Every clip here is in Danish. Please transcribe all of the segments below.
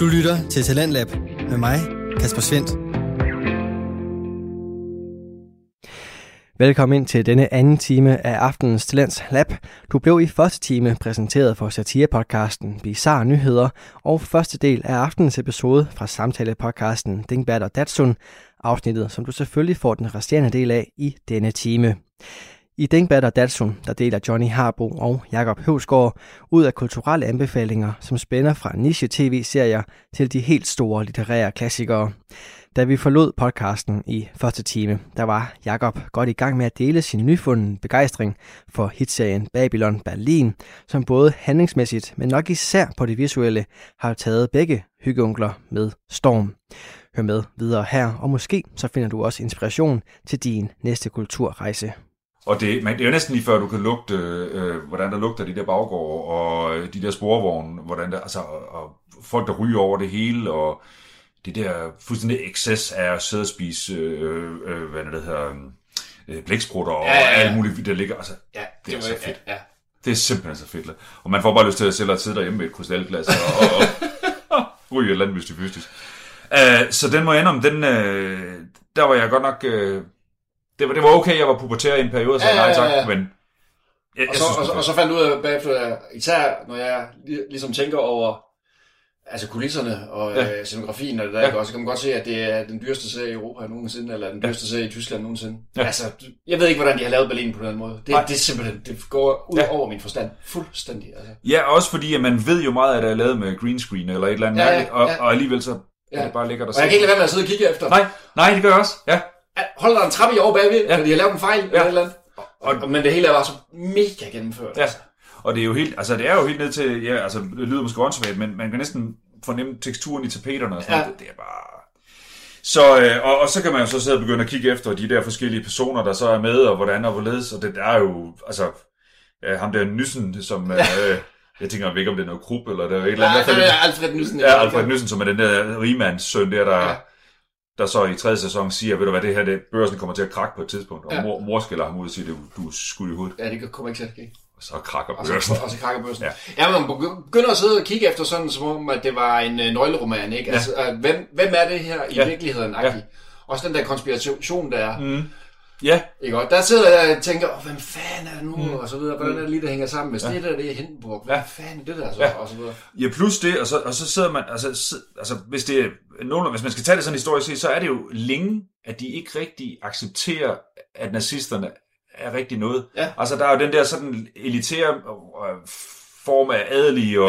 Du lytter til Talentlab med mig, Kasper Svindt. Velkommen ind til denne anden time af aftenens Talents Lab. Du blev i første time præsenteret for satirepodcasten Bizarre Nyheder og første del af aftenens episode fra samtalepodcasten Dinkbert og Datsun, afsnittet som du selvfølgelig får den resterende del af i denne time. I Dinkbert og Datsun, der deler Johnny Harbo og Jakob Høgsgaard ud af kulturelle anbefalinger, som spænder fra niche-tv-serier til de helt store litterære klassikere. Da vi forlod podcasten i første time, der var Jakob godt i gang med at dele sin nyfundne begejstring for hitserien Babylon Berlin, som både handlingsmæssigt, men nok især på det visuelle, har taget begge hyggeunkler med storm. Hør med videre her, og måske så finder du også inspiration til din næste kulturrejse. Og det er jo næsten lige før, du kan lugte, hvordan der lugter de der baggård og de der sporvogne, hvordan der, altså, og folk, der ryger over det hele, og det der fuldstændig excess af at sidde og spise, blæksprutter og alt muligt, der ligger. Altså, ja, det er så fedt. Ja. Det er simpelthen så fedt. Og man får bare lyst til at selv at sidde derhjemme med et krystalglas og ryge et eller andet mystifystisk. Så den må jeg ende om, der var jeg godt nok... Det var okay, jeg var pubertær i en periode, og så nej tak, men... Jeg fandt ud af bagefter, især når jeg ligesom tænker over altså kulisserne og scenografien og det der, ikke? Og så kan man godt se, at det er den dyreste serie i Europa nogensinde, eller den dyreste serie i Tyskland nogensinde. Ja. Altså, jeg ved ikke, hvordan de har lavet Berlin på den måde. Det er simpelthen, det går ud over min forstand fuldstændig. Altså. Ja, også fordi at man ved jo meget, at det er lavet med green screen eller et eller andet, og alligevel så det bare ligger der. Og jeg kan ikke lade være med at sidde og kigge efter. Nej, det gør jeg også, Hold der en trappe i over bagved, fordi jeg lavede en fejl eller et eller andet. Men det hele er bare så mega gennemført. Ja. Altså. Og det er jo helt, altså det er jo helt ned til, ja, altså det lyder måske åndssvagt, men man kan næsten fornemme teksturen i tapeterne og sådan noget. Det er bare... Så, og så kan man jo så sidde og begynde at kigge efter de der forskellige personer, der så er med, og hvordan og hvorledes, og det der er jo, altså, ham der Nyssen, som... Jeg tænker ikke, om det er noget Krupp, eller der er et eller andet. Nej, det er Alfred Nyssen. Ja, Alfred Nyssen, som er den der rigmandssøn der... Der så i tredje sæson siger, ved du hvad, det her, børsen kommer til at krakke på et tidspunkt, og mor skælder ham ud og siger, du er skudt i hovedet. Ja, det kommer ikke til at ske. Og så krakker børsen. Og så krakker børsen. Ja, man begynder at sidde og kigge efter sådan, som om at det var en nøgleroman, ikke? Ja. Altså, hvem er det her i virkeligheden, agtigt? Også den der konspiration, der er. Ja. Ikke? Og der sidder jeg og tænker, hvem fanden er det nu, og så videre, hvordan er det lige, der hænger sammen med det der, det er Hindenburg, hvad fanden det der, så, og så videre. Ja, plus det, og så sidder man, altså hvis det er, hvis man skal tage det sådan en historie, så er det jo længe, at de ikke rigtig accepterer, at nazisterne er rigtig noget. Ja. Altså der er jo den der sådan elitære form af adelige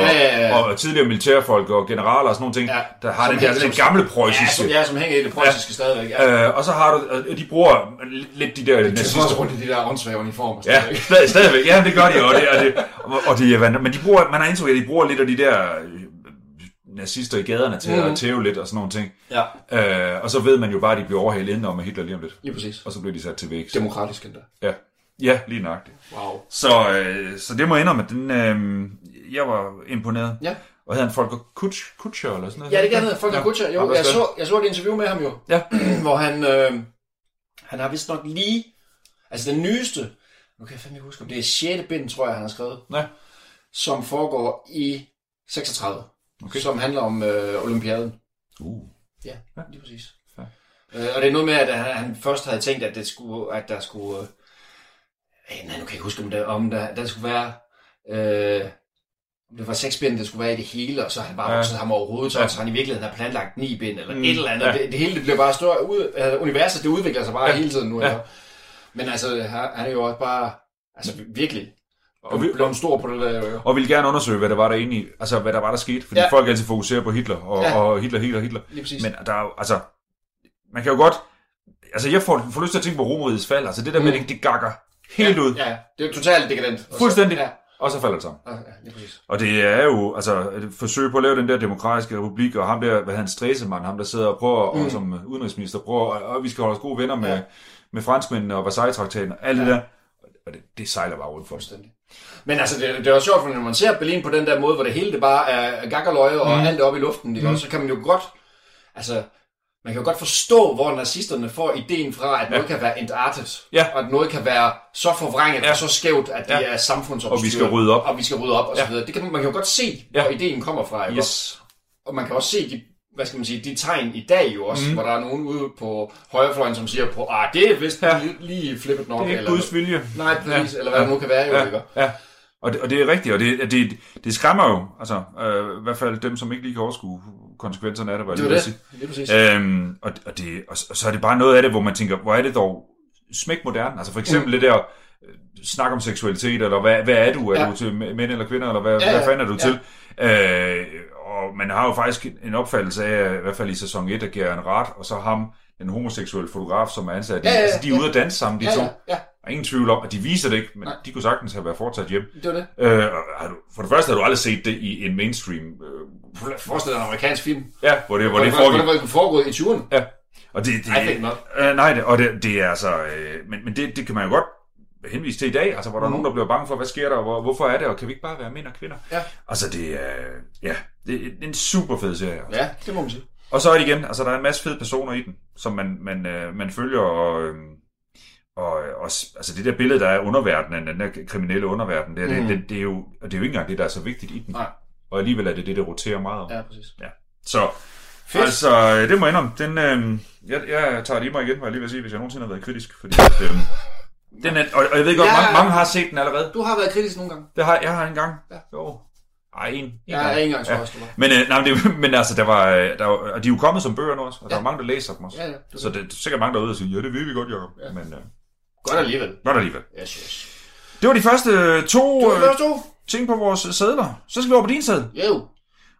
og tidligere militærfolk og generaler og sådan nogle ting, der har som den her den gamle preussiske. Ja, som hænger i det preussiske stadigvæk. Ja. Og så har du, de bruger lidt de der nazister. Rundt i de der åndssvage uniformer. Ja, stadigvæk. Ja, det gør de jo. Men de bruger, man har indtryk af, at de bruger lidt af de der nazister i gaderne til at tæve lidt og sådan nogle ting. Ja. Og så ved man jo bare, at de bliver overhalet indenom med Hitler lige om lidt. Ja, præcis. Og så bliver de sat til vægs. Demokratisk endda. Ja. Ja, lige nøjagtigt. Wow. Så det må jeg indrømme, at jeg var imponeret. Ja. Og havde han Volker Kutscher eller sådan noget? Ja, det hedder Volker Kutscher. Jo, jeg så et interview med ham jo, hvor han har vist nok lige, altså den nyeste, nu kan jeg fandme ikke huske, om det er 6. bind, tror jeg, han har skrevet, som foregår i 36, som handler om Olympiaden. Ja, lige præcis. Ja. Og det er noget med, at han først havde tænkt, at, der skulle... Nej, nu kan jeg ikke huske, om der skulle være... det var 6 bind, der skulle være i det hele, og så har han bare vokset ham overhovedet, så han i virkeligheden har planlagt 9 bind, eller et eller andet. Det hele det bliver bare større. Universet, det udvikler sig bare hele tiden nu. Ja. Men altså, han er jo også bare... Altså, virkelig... Og vi blev stor på det der, jo. Og ville gerne undersøge, hvad der var der egentlig... Altså, hvad der var, der skete. Fordi folk altid fokuserer på Hitler, og Hitler. Men der er jo... Altså, man kan jo godt... Altså, jeg får lyst til at tænke på Romerrigets fald. Altså, det der med, det gakker helt ud. Ja, det er totalt dekadent. Fuldstændig. Og så falder det sammen. Ja, lige præcis. Og det er jo, altså, et forsøg på at lave den der demokratiske republik, og ham der, hvad han stressemand, ham der sidder og prøver, og som udenrigsminister prøver, og vi skal holde os gode venner med franskmændene og Versailles-traktaten, og alt det der. Og det sejler bare udenfor. Fuldstændig. Men altså, det er jo sjovt, for når man ser Berlin på den der måde, hvor det hele det bare er gakkerløje og alt op i luften, så kan man jo godt, altså... Man kan jo godt forstå, hvor nazisterne får ideen fra, at noget kan være entartet, og at noget kan være så forvrænget og så skævt, at det er samfundsopstyret, og vi skal rydde op, og så videre. Det kan man kan jo godt se, hvor ideen kommer fra. Yes. og man kan også se de, hvad skal man sige, de tegn i dag jo også, hvor der er nogen ude på højrefløjen, som siger på, det er vist lige flippet nok. Det er ikke Guds vilje. Nej, præcis, eller hvad det nu kan være. Ja. Og det er rigtigt, og det skræmmer jo, altså i hvert fald dem, som ikke lige kan overskue konsekvenserne af det. Det er præcis. Og så er det bare noget af det, hvor man tænker, hvor er det dog smæk moderne? Altså for eksempel det der snak om seksualitet, eller hvad er du? Er du til mænd eller kvinder, eller hvad fanden er du til? Og man har jo faktisk en opfattelse af, i hvert fald i sæson 1, at Gerhard Rath, og så ham, en homoseksuel fotograf, som er ansat. Altså, de er ude at danse sammen, de to. Og ingen tvivl om, at de viser det ikke, men de kunne sagtens have været fortsat hjem. Det var det. For det første har du aldrig set det i en mainstream. Forestil dig en amerikansk film. Ja, hvor det foregik. Hvor det foregået i 20'erne. Ja. Og det er altså... Men det kan man jo godt henvise til i dag, altså hvor der er nogen, der bliver bange for, hvad sker der, og hvorfor er det, og kan vi ikke bare være mænd og kvinder? Ja. Altså det er en super fed serie. Altså. Ja, det må man sige. Og så er det igen, altså der er en masse fede personer i den, som man følger, og altså det der billede, der er underverdenen, den der kriminelle underverden, det er jo, og det er jo ikke engang det, der er så vigtigt i den. Nej. Og alligevel er det det, der roterer meget om. Ja, præcis. Ja. Så... Fedt. Altså, det må jeg indrømme. Jeg tager lige mig igen, hvad jeg lige vil sige, hvis jeg nogensinde har været kritisk. Fordi den er, og jeg ved godt, mange har set den allerede. Du har været kritisk nogle gange. Jeg har en gang. Ja. Jo. Ej, en gang. Ja. Men altså, og de er jo kommet som bøger nu også, og der er mange, der læser dem også. Ja, så det er sikkert mange derude, der siger, ja, det ved vi godt, Jacob. Ja. Men, godt alligevel. Yes. Det var de første to ting på vores sædler. Så skal vi over på din sædel. Jo.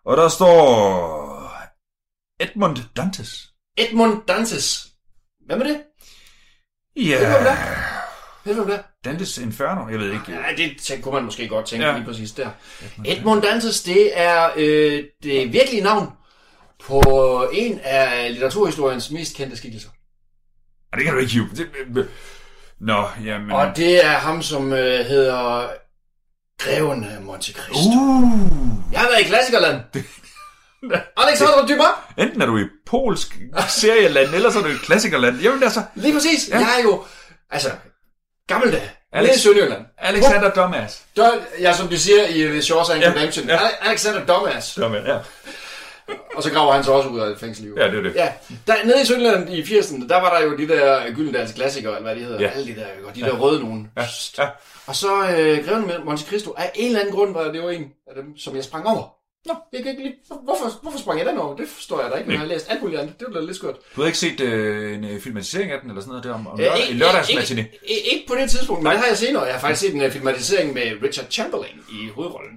Og der står... Edmond Dantès. Edmond Dantès. Hvad med det? Ja. Hvad er det? Dantes Inferno, jeg ved ikke. Nej, det kunne man måske godt tænke lige præcis der. Edmond Dantès, det er det virkelige navn på en af litteraturhistoriens mest kendte skikkelser. Og det kan du ikke hive. Nå, jamen... Og det er ham, som hedder Greven af Monte Cristo. Jeg har været i klassikerland. Alexander Dumas. Enten er du i polsk serieland, eller så er du i klassikerland. Jamen altså... Lige præcis. Ja. Jeg er jo... Altså... Gammeldag. Nede i Sønderjylland. Alexander Dumas. Ja, som de siger i Shawshank Redemption. Ja. Alexander Dumas. Ja. Og så graver han så også ud af fængsel. Ja, det er det. Ja. Der, nede i Sønderjylland i 80'erne, der var der jo de der gyldendals klassikere, eller hvad de hedder. Ja. Alle de der, og de der røde nogen. Ja. Og så Greven med Monte Cristo. Af en eller anden grund var det jo en af dem, som jeg sprang over. Nå, jeg kan ikke lige... Hvorfor sprang jeg den over? Det forstår jeg da ikke, når jeg har læst alt muligt andet. Det var da lidt skørt. Du har ikke set en filmatisering af den, eller sådan noget der om lørdagsmatiné? Ikke på det tidspunkt, men det har jeg senere. Jeg har faktisk set en filmatisering med Richard Chamberlain i hovedrollen.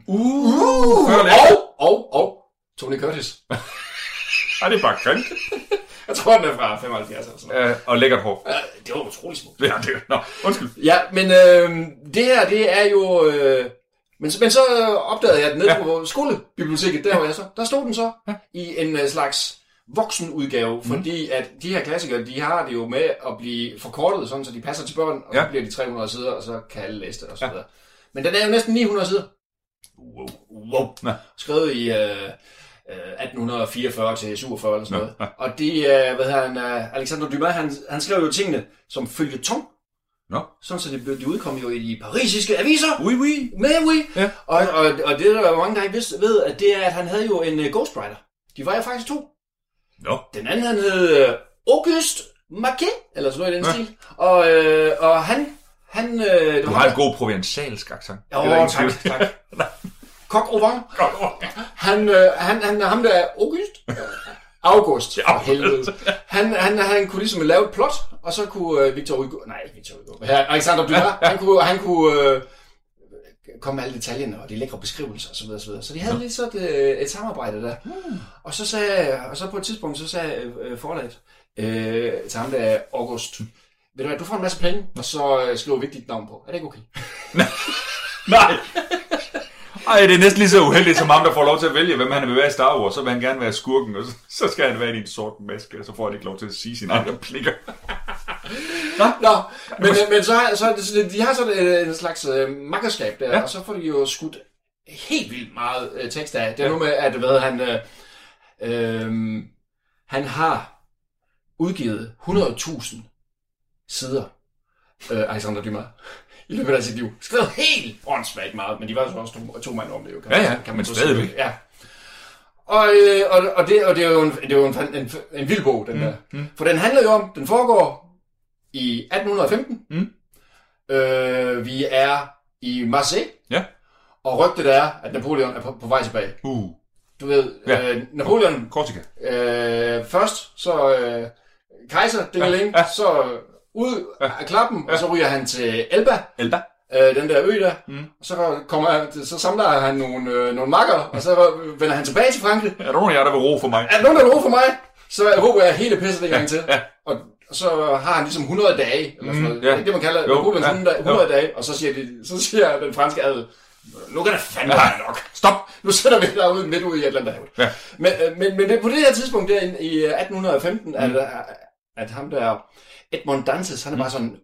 Og Tony Curtis. Ej, det er bare grimt. Jeg tror, den er fra 75 eller sådan noget. Og lækkert hår. Det var utrolig smukt. Ja, det var... Nå, undskyld. Ja, men det her, det er jo... Men så opdagede jeg den nede på skolebiblioteket, der var jeg så. Der stod den så i en slags voksenudgave, fordi at de her klassikere, de har det jo med at blive forkortet, sådan så de passer til børn, og så bliver de 300 sider, og så kan alle læse det og så videre. Men den er jo næsten 900 sider. Wow. Skrevet i 1844 til 47 eller sådan noget. Ja. Og det, Alexander Dumas, han skrev jo tingene som føljeton. No. Sådan så de udkom jo i de parisiske aviser. Oui. Ja. Og det der mange der ikke ved, at det er, at han havde jo en ghostwriter. De var jo faktisk 2. No. Den anden han hed Auguste Maquet, eller sådan noget i den stil. Og han du har en god provincialsk accent. Ja, tak. Coq au vin. Han ham der er August, for helvede. Han kunne ligesom lave et plot, og så kunne Alexander Dumas, han kunne komme med alle detaljerne og de lækre beskrivelser og så videre og så videre. Så de havde lige sådan et samarbejde der. Og så sagde, på et tidspunkt så sagde forlaget til ham der August, ved du hvad, du får en masse penge, og så skriver vi dit navn på. Er det ikke okay? Nej. Ej, det er næsten lige så uheldigt som ham, der får lov til at vælge, hvem han vil være i Star Wars. Så vil han gerne være skurken, og så skal han være i en sort maske, og så får han ikke lov til at sige sine andre plikker. Nå, men så de har sådan en slags makkerskab der, og så får de jo skudt helt vildt meget tekst af. Det er nu med, at han har udgivet 100.000 sider, Alexander Dumas. I løbet af sit liv. Skrevet helt åndssvagt meget, men de var så også to mand om det jo. Kan man stadigvæk. Ja. Og det er jo en vild bog, den der. Mm. For den handler jo om, den foregår i 1815. Mm. Vi er i Marseille. Ja. Og rygtet er, at Napoleon er på vej tilbage. Du ved, ja. Napoleon... Korsika. Først, så... kejser, Dingeling, så ud af klappen, og så ryger han til Elba. Elba? Den der ø der. Mm. Og så, så samler han nogle makker, og så vender han tilbage til Frankrig. Er der nogen af jer, der vil roe for mig? Er der nogen, der vil roe for mig? Så håber jeg hele pisset den gang til. Ja. Og så har han ligesom 100 dage, eller sådan noget. Det man kalder Napoleons 100 dage, og så siger den franske adel, nu kan der fandme nok. Stop! Nu sætter vi derude midt ude i Atlanterhavet. Ja. Men det, på det her tidspunkt der i 1815, at ham der Edmond Dantès, han er bare sådan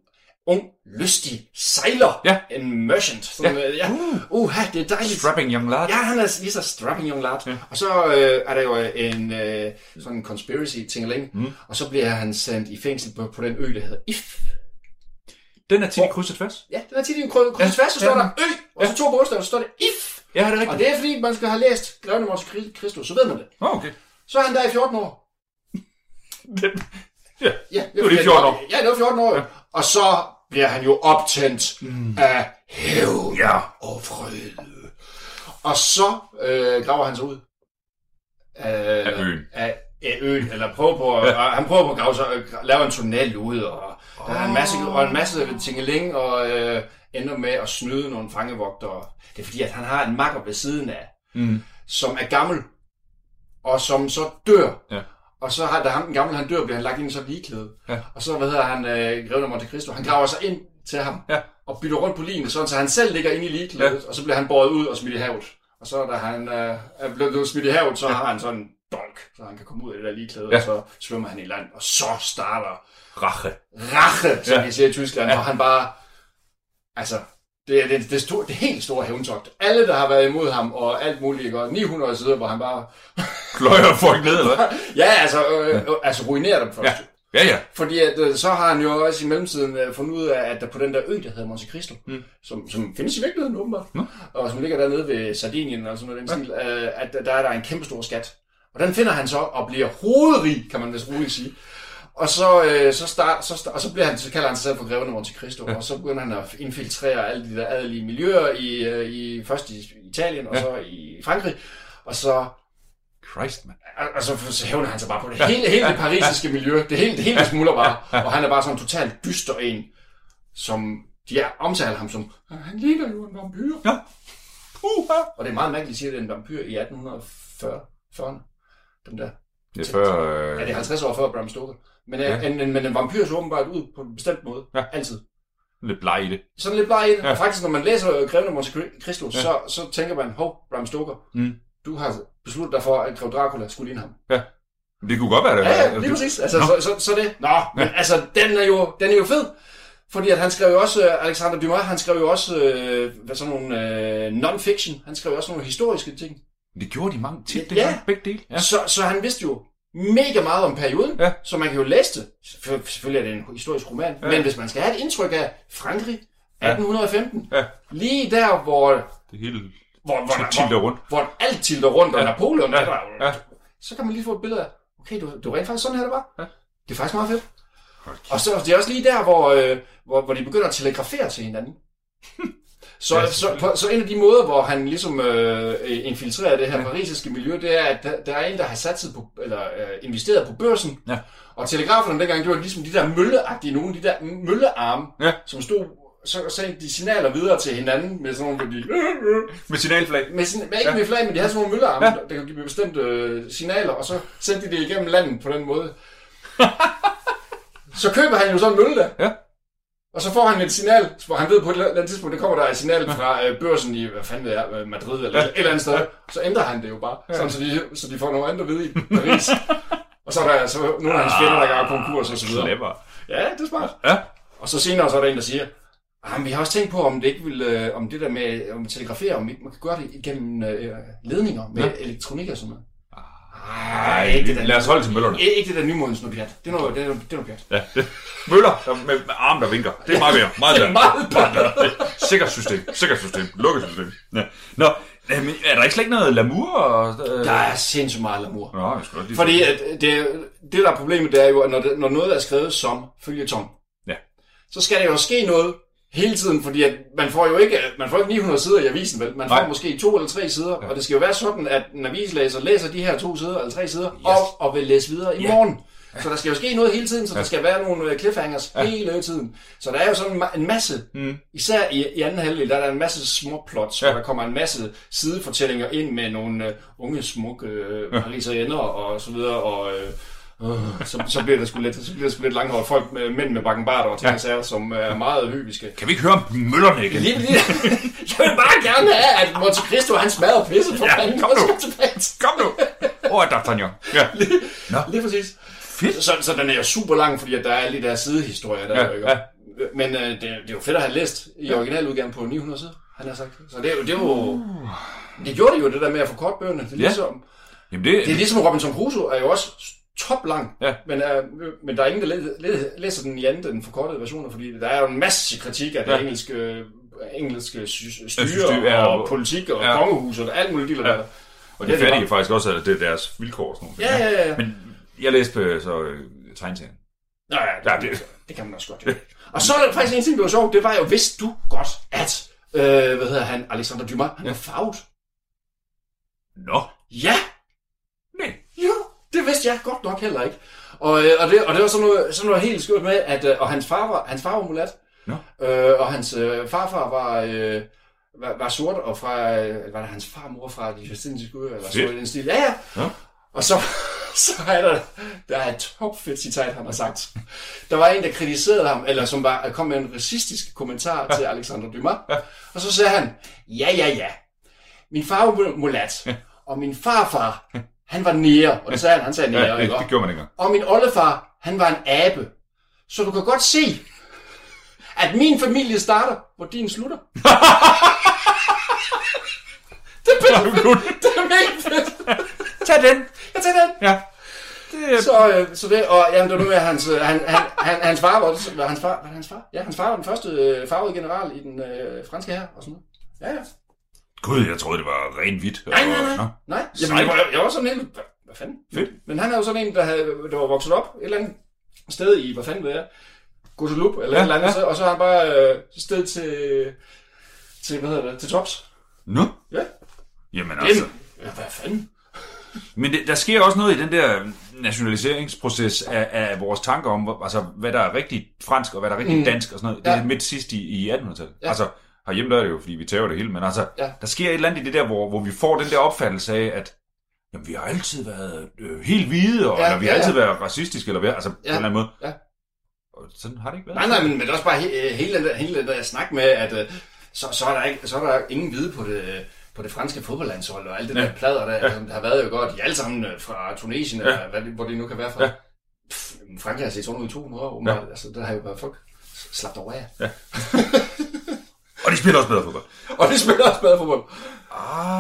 ung, lystig sejler. Ja. En merchant. Sådan, ja. Det er dejligt. Strapping young lad. Ja, han er lige så strapping young lad. Ja. Og så er der jo en conspiracy-tingeling. Mm. Og så bliver han sendt i fængsel på den ø, der hedder If. Den er tit i krydset tværs. Ja, den er tit i krydset tværs, så står der ø, og så to bogstaver, så står der if. Ja, det er rigtigt. Og det er fordi, man skal have læst Greven af Monte Cristo, så ved man det. Okay. Så er han der i 14 år. Det var 14 år. Ja, det var 14 år. Ja. Og så bliver han jo optændt af hævn og fred. Og så graver han sig ud. Af øen. Eller prøve på, han prøver på at grave sig, lave en tunnel ud, og der er en masse tingeling, og ender med at snyde nogle fangevogtere. Det er fordi, at han har en makker ved siden af, som er gammel, og som så dør. Ja. Og så har der ham den gamle, han dør, bliver han lagt ind i sådan en ligeklæde. Ja. Og så, Greven af Monte Cristo, han graver sig ind til ham, og bytter rundt på ligene, sådan, så han selv ligger inde i ligeklædet, og så bliver han båret ud og smidt i havet. Og så, da han er blevet smidt i havet, så har han sådan så han kan komme ud af det der ligeklæde, og så svømmer han i land, og så starter Rache, som vi siger i Tyskland, hvor han bare, altså, det helt store hævntogt. Alle, der har været imod ham, og alt muligt, og 900 sider, hvor han bare... Løjer folk ned, eller hvad? Altså ruinerer dem først. Ja. Fordi at, så har han jo også i mellemtiden fundet ud af, at der på den der ø, der hedder Monte Cristo, som findes i virkeligheden åbenbart, og som ligger dernede ved Sardinien, og sådan noget, den stil, at der er en kæmpe stor skat. Og den finder han så og bliver hovedrig, kan man vist roligt sige. Og så bliver han, så kalder han sig selv for Greven af Monte Cristo, og så begynder han at infiltrere alle de der adelige miljøer i først i Italien og så i Frankrig, og så så hævner han sig bare på det hele det parisiske miljø, det hele smuldrer bare, og han er bare sådan en totalt dyster en, som de omtaler ham som, han ligner jo en vampyr. Ja. Og det er meget mærkeligt at sige, at det er en vampyr i 1840. Dem der. Det er før... Ja, det er 50 år før Bram Stoker. Men en vampyr så åbenbart ud på en bestemt måde. Ja. Altid. Lidt bleg i det. Sådan lidt bleg i det. Ja. Og faktisk, når man læser Greven af Monte Cristo, så tænker man, Bram Stoker, du har besluttet dig for, at Grev Dracula skulle ligne ham. Ja. Det kunne godt være det. Ja, lige præcis. Altså, så det. Men altså, den er jo fed. Fordi at han skrev jo også, Alexander Dumas, han skrev jo også sådan nogle non-fiction. Han skrev jo også nogle historiske ting. Det gjorde de mange tit, begge dele. Ja. Så han vidste jo mega meget om perioden, så man kan jo læse det. Selvfølgelig er det en historisk roman, men hvis man skal have et indtryk af Frankrig 1815, lige der, hvor det hele tilter rundt, hvor alt tilter rundt, og Napoleon er der, så kan man lige få et billede af, okay, det var rent faktisk sådan her, det var. Ja. Det er faktisk meget fedt. Okay. Og så det er også lige der, hvor de begynder at telegrafere til hinanden. Så en af de måder, hvor han ligesom infiltrerer det her parisiske miljø, det er, at der er en, der har satset på, eller investeret på børsen. Ja. Og telegraferne dengang, det var ligesom de der mølleagtige nogen, de der møllearme, som stod, så sendte de signaler videre til hinanden med sådan nogle... Med signalflag. Ikke med flag, men de havde sådan nogle møllearme, der kunne give bestemte signaler, og så sendte de det igennem landet på den måde. Så køber han jo sådan en mølle der. Ja. Og så får han et signal, hvor han ved på et eller andet tidspunkt, det kommer der et signal fra børsen i, hvad fanden det er, Madrid eller et eller andet sted. Så ændrer han det jo bare, sådan, så de får nogle andre ved i Paris. Og så er der nogle af hans fjender, der gør konkurs og så videre. Slipper. Ja, det er smart. Ja. Og så senere så er der en, der siger, vi har også tænkt på, om det ikke ville, om det der med om telegrafere, om ikke man kan gøre det igennem ledninger med elektronik og sådan noget. Nej, lad os holde til møllerne. Ikke det der nymodens noget pjat. Det er noget pjat. Ja. Møller med armen, der vinker. Det er meget værd. Meget sikkert system. Lukket system. Ja. Nå, Jamen, er der ikke slet ikke noget lamour? Der er sindssygt meget lamour. Nå, jeg skulle godt lide. Fordi at det der er problemet, det er jo, at når noget er skrevet som føljeton, ja, så skal der jo ske noget hele tiden, fordi at man får ikke 900 sider i avisen, vel? Man får måske 2 eller 3 sider, ja, og det skal jo være sådan, at en avislæser læser de her 2 sider eller 3 sider, yes, og vil læse videre i morgen. Ja. Så der skal jo ske noget hele tiden, så der skal være nogle cliffhangers hele tiden. Så der er jo sådan en masse, især i anden halvdel, der er en masse små plots, hvor der kommer en masse sidefortællinger ind med nogle unge, smukke pariserianer og så videre, og så bliver det sgu lidt langhåret folk, mænd med bakkenbarter og ting og sager, som er meget hybiske. Kan vi ikke høre om møllerne igen? Lige. Jeg vil bare gerne have, at Monte Cristo, han smadrer pisse for fanden. Kom nu! Åh, D'Artagnan. Ja. Lige præcis. Så den er jo super lang, fordi der er lidt af sidehistorier der. Ja. Men det er jo fedt at have læst i originaludgaven på 900 sider, han har sagt. Så det gjorde det jo, det der med at få kortbøgerne. Det er ligesom, det er ligesom Robinson Crusoe er jo også toplang, men der er ingen, der læser den i andet den forkortede versioner, fordi der er jo en masse kritik af det engelske styre og politik og kongehuset og alt muligt. Ja. Og de fattige faktisk også, at det er deres vilkår og sådan noget. Ja. Men jeg læste så tegneserien. Nej, det kan man også godt. Og så er der faktisk en ting, der var sjovt. Det var jo, vidste du godt, at Alexander Dumas, han var farvet. Nå. Ja. Nej. Jo, det vidste jeg godt nok heller ikke. Og det var sådan noget helt skørt med, at og hans far var mulat. Nå. Og hans farfar var sort, og fra var det hans farmor fra de vestindiske øer eller sådan en stil. Ja. Og så er der er et topfedt citat, han har sagt. Der var en, der kritiserede ham, eller som kom med en racistisk kommentar til Alexander Dumas. Og så sagde han, ja. Min far var mulat, og min farfar, han var nære. Og det sagde han sagde nære, ikke? Det gjorde man ikke. Og min oldefar, han var en abe. Så du kan godt se, at min familie starter, hvor din slutter. Det er fedt. Jeg tager den. Ja. Det var noget med hans far var hans far. Ja, hans far var den første farvede general i den franske hær og sådan noget. Ja. Gud, jeg troede det var ren hvidt. Nej. Jeg var sådan en, hvad fanden? Fedt. Men han er jo sådan en, der var vokset op et eller andet sted i, hvad fanden ved jeg? Guadeloupe eller et eller andet sted, og så har han bare sted til hvad hedder det? Til tops. Nu? Ja. Jamen altså. Ja, hvad fanden? Men der sker også noget i den der nationaliseringsproces af vores tanker om, altså, hvad der er rigtig fransk og hvad der er rigtig dansk og sådan noget. Det er midt sidst i 1800-tallet. Ja. Altså, herhjemme der er det jo, fordi vi tager det hele, men altså, der sker et eller andet i det der, hvor vi får den der opfattelse af, at jamen, vi har altid været helt hvide, og, eller vi har altid været racistiske, eller hvad, altså på en eller anden måde. Ja. Og sådan har det ikke været. Nej, men det er også bare hele den der snak med, at så er der ingen hvide på det... på det franske fodboldlandshold og alle de der plader, der som der har været jo godt, de alle sammen fra Tunesien, eller hvor det nu kan være fra. Frankrig har set sådan ud i 200 år, altså der har jo været folk slapt over af. Ja. Og de spiller også bedre fodbold.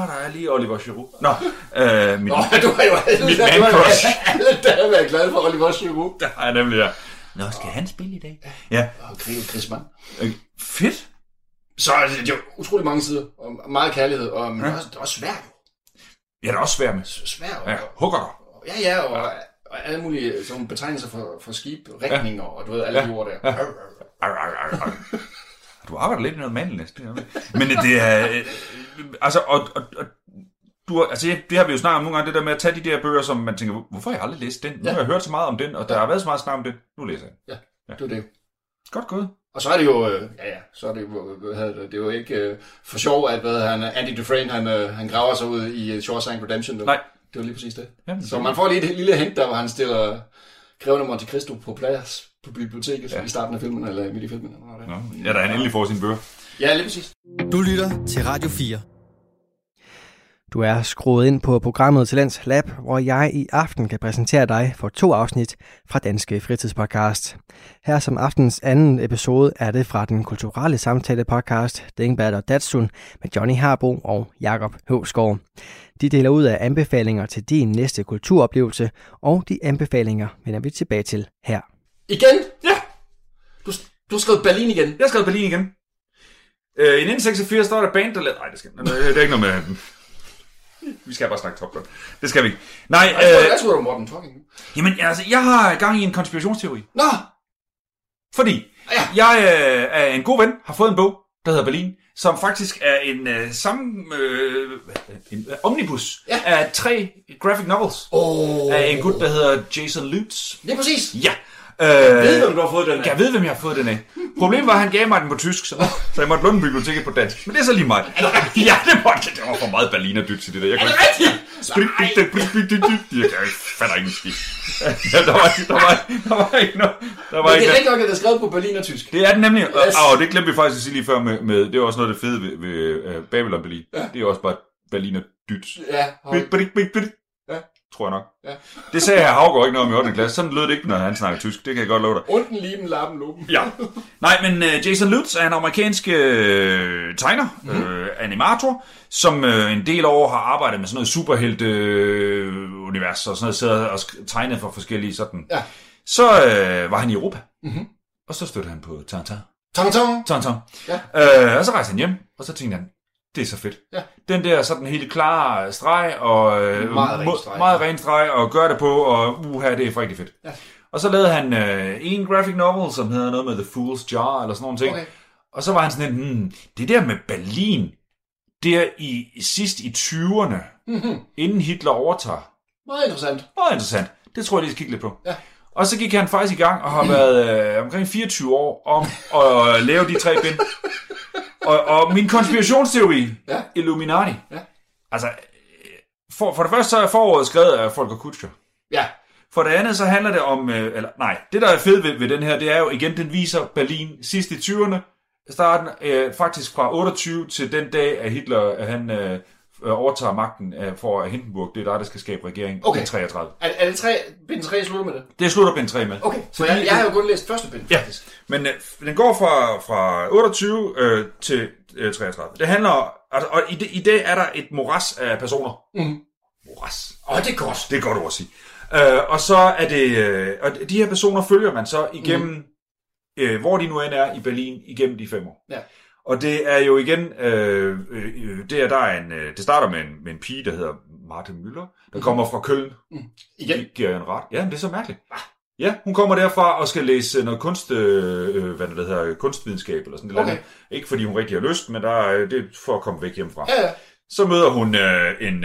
Der er lige Oliver Giroud. Nå, du har jo alle dage været glad for Oliver Giroud. Der er nemlig der. Nå, skal han spille i dag? Ja. Og Chris Mann. Fedt. Så det er jo utrolig mange sider, og meget kærlighed, og men det er også svært. Ja, det er også svært med. Ja, hugger. Ja, og alle mulige sådan betegnelser for skib, rækninger, og du ved, alle de ord der. Ja. Du arbejder lidt med noget mandel næsten. Men det er... altså, og du, altså, det har vi jo snart nogle gange, det der med at tage de der bøger, som man tænker, hvorfor har jeg aldrig læst den? Nu har jeg hørt så meget om den, og der har været så meget snak om det. Nu læser jeg. Ja, det er det. Godt gået. Og så er det jo, det er jo ikke for sjov, at Andy Dufresne, han graver sig ud i Shawshank Redemption. Nu. Nej. Det var lige præcis det. Jamen, så man får lige et lille hint der, hvor han stiller Greven af Monte Cristo på plads på biblioteket i starten af filmen, eller midt i filmen. Eller det. Ja, der han endelig får sine bøger. Ja, lige præcis. Du lytter til Radio 4. Du er skruet ind på programmet Talents Lab, hvor jeg i aften kan præsentere dig for 2 afsnit fra Danske Fritidspodcast. Her som aftens anden episode er det fra den kulturelle samtale podcast Dinkbert og Datsun med Johnny Harbo og Jakob Høgsgaard. De deler ud af anbefalinger til din næste kulturoplevelse, og de anbefalinger vender vi tilbage til her. Igen? Ja! Du har skrevet Berlin igen. Jeg har skrevet Berlin igen. I 1986 står der band, der lavede... Nej, det er ikke noget med... Vi skal bare snakke Top Gun. Det skal vi. Nej, jeg tror, det var Morten Talking nu. Jamen, altså, jeg har gang i en konspirationsteori. Nå! Fordi jeg er en god ven, har fået en bog, der hedder Berlin, som faktisk er en omnibus af 3 graphic novels af en gut, der hedder Jason Lutes. Ja, præcis. Ja. Jeg ved, hvem du har fået den af. Jeg ved, hvem jeg har fået den af. Problemet var, at han gav mig den på tysk, så jeg måtte låne biblioteket på dansk. Men det er så lige mig. Ja, det måtte. Det var for meget berlinerdyt til det der. Jeg kunne jeg fatter ikke en skid. Der var ikke noget. Men det er rigtig nok, at det er skrevet på berlinertysk. Det er den nemlig. Og det glemte vi faktisk at sige lige før med. Det er også noget af det fede ved Babylon Berlin. Det er også bare berlinerdyt. Ja, tror jeg nok. Ja. Det sagde jeg Havgaard ikke noget om i 8. klasse. Sådan lød det ikke, når han snakker tysk. Det kan jeg godt love dig. Unden, liben, lappen, lupen. Ja. Nej, men Jason Lutz er en amerikansk tegner, animator, som en del år har arbejdet med sådan noget superhelte-univers og sådan noget, sidder og tegnet for forskellige sådan. Ja. Så var han i Europa, og så støttede han på Tintin. Tintin. Ja. Og så rejste han hjem, og så tænkte han, det er så fedt. Ja. Den der sådan helt klare streg, og meget ren streg, og gør det på, og det er rigtig fedt. Ja. Og så lavede han en graphic novel, som hedder noget med The Fool's Jar, eller sådan nogle ting. Okay. Og så var han sådan en, det der med Berlin, der sidst i 20'erne, inden Hitler overtager. Meget interessant. Det tror jeg, de skal kigge lidt på. Ja. Og så gik han faktisk i gang, og har været omkring 24 år om at lave de 3 bind. Og min konspirationsteori, Illuminati, altså, for det første så er foråret skrevet af Volker Kutscher. Ja. For det andet så handler det om, det der er fedt ved den her, det er jo igen, den viser Berlin sidst i 20'erne, starten faktisk fra 28 til den dag, at Hitler, han overtager magten for Hindenburg. Det er der skal skabe regeringen i 33. Er det 3? Bind 3 slutter med det? Det slutter bind 3 med. Okay, så jeg har jo kun læst første bind, faktisk. Ja, men den går fra 28 til 33. Det handler... Altså, og i det er der et moras af personer. Moras. Det er godt. Det er godt ord at sige. Og så er det... og de her personer følger man så igennem, hvor de nu end er i Berlin, igennem de 5 år. Ja. Og det er jo igen, det starter med en pige, der hedder Marthe Müller, der kommer fra Køln. Igen? Giver en ret. Ja, men det er så mærkeligt. Ja, hun kommer derfra og skal læse noget kunstvidenskab eller sådan noget. Ikke fordi hun rigtig har lyst, men det er for at komme væk hjemmefra. Ja, ja. Så møder hun en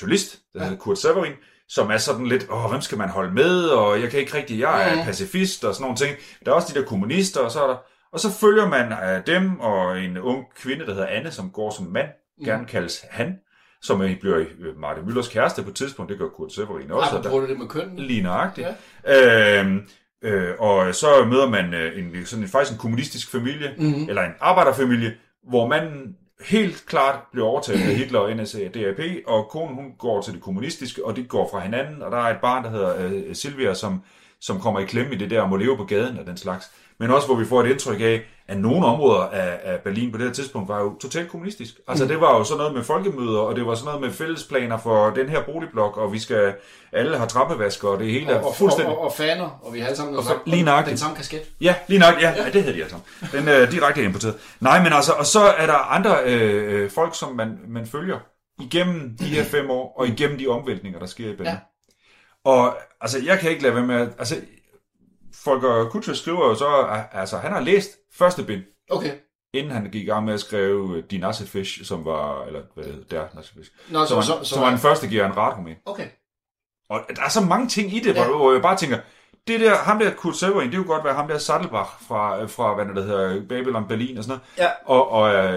journalist, der hedder Kurt Severing, som er sådan lidt, hvem skal man holde med, og jeg kan ikke rigtig, jeg er pacifist og sådan nogle ting. Der er også de der kommunister, og så er der... Og så følger man dem og en ung kvinde, der hedder Anne, som går som mand, gerne kaldes han, som bliver Marthe Müllers kæreste på et tidspunkt. Det gør Kurt Severin også. Bruger du det med køn? Ligneragtigt. Ja. Og så møder man faktisk en kommunistisk familie, eller en arbejderfamilie, hvor manden helt klart bliver overtaget af Hitler og NSDAP, og konen hun går til det kommunistiske, og det går fra hinanden, og der er et barn, der hedder Silvia, som kommer i klemme i det der og må leve på gaden og den slags. Men også, hvor vi får et indtryk af, at nogle områder af Berlin på det her tidspunkt var jo totalt kommunistisk. Altså, det var jo sådan noget med folkemøder, og det var sådan noget med fællesplaner for den her boligblok, og vi skal alle har trappevasker, og det hele er fuldstændig... Og faner, og vi har alle sammen den samme kasket. Ja, lige nok, ja. Det hedder de altså. Den er direkte importeret. Nej, men altså, og så er der andre folk, som man følger igennem de her 5 år, og igennem de omvæltninger, der sker i Berlin. Ja. Og altså, jeg kan ikke lade være med at... Altså, Volker Kutscher skriver jo så, altså han har læst første bind, inden han gik i gang med at skrive Die Nazifisch, som var, eller hvad hedder Der Nazifisch, som var den første giver en ret roman. Okay. Og der er så mange ting i det, hvor jeg bare tænker, det der, ham der Kurt Severing, det kunne godt være ham der Sattelbach fra hvad det hedder, Babylon Berlin og sådan noget. Ja. Og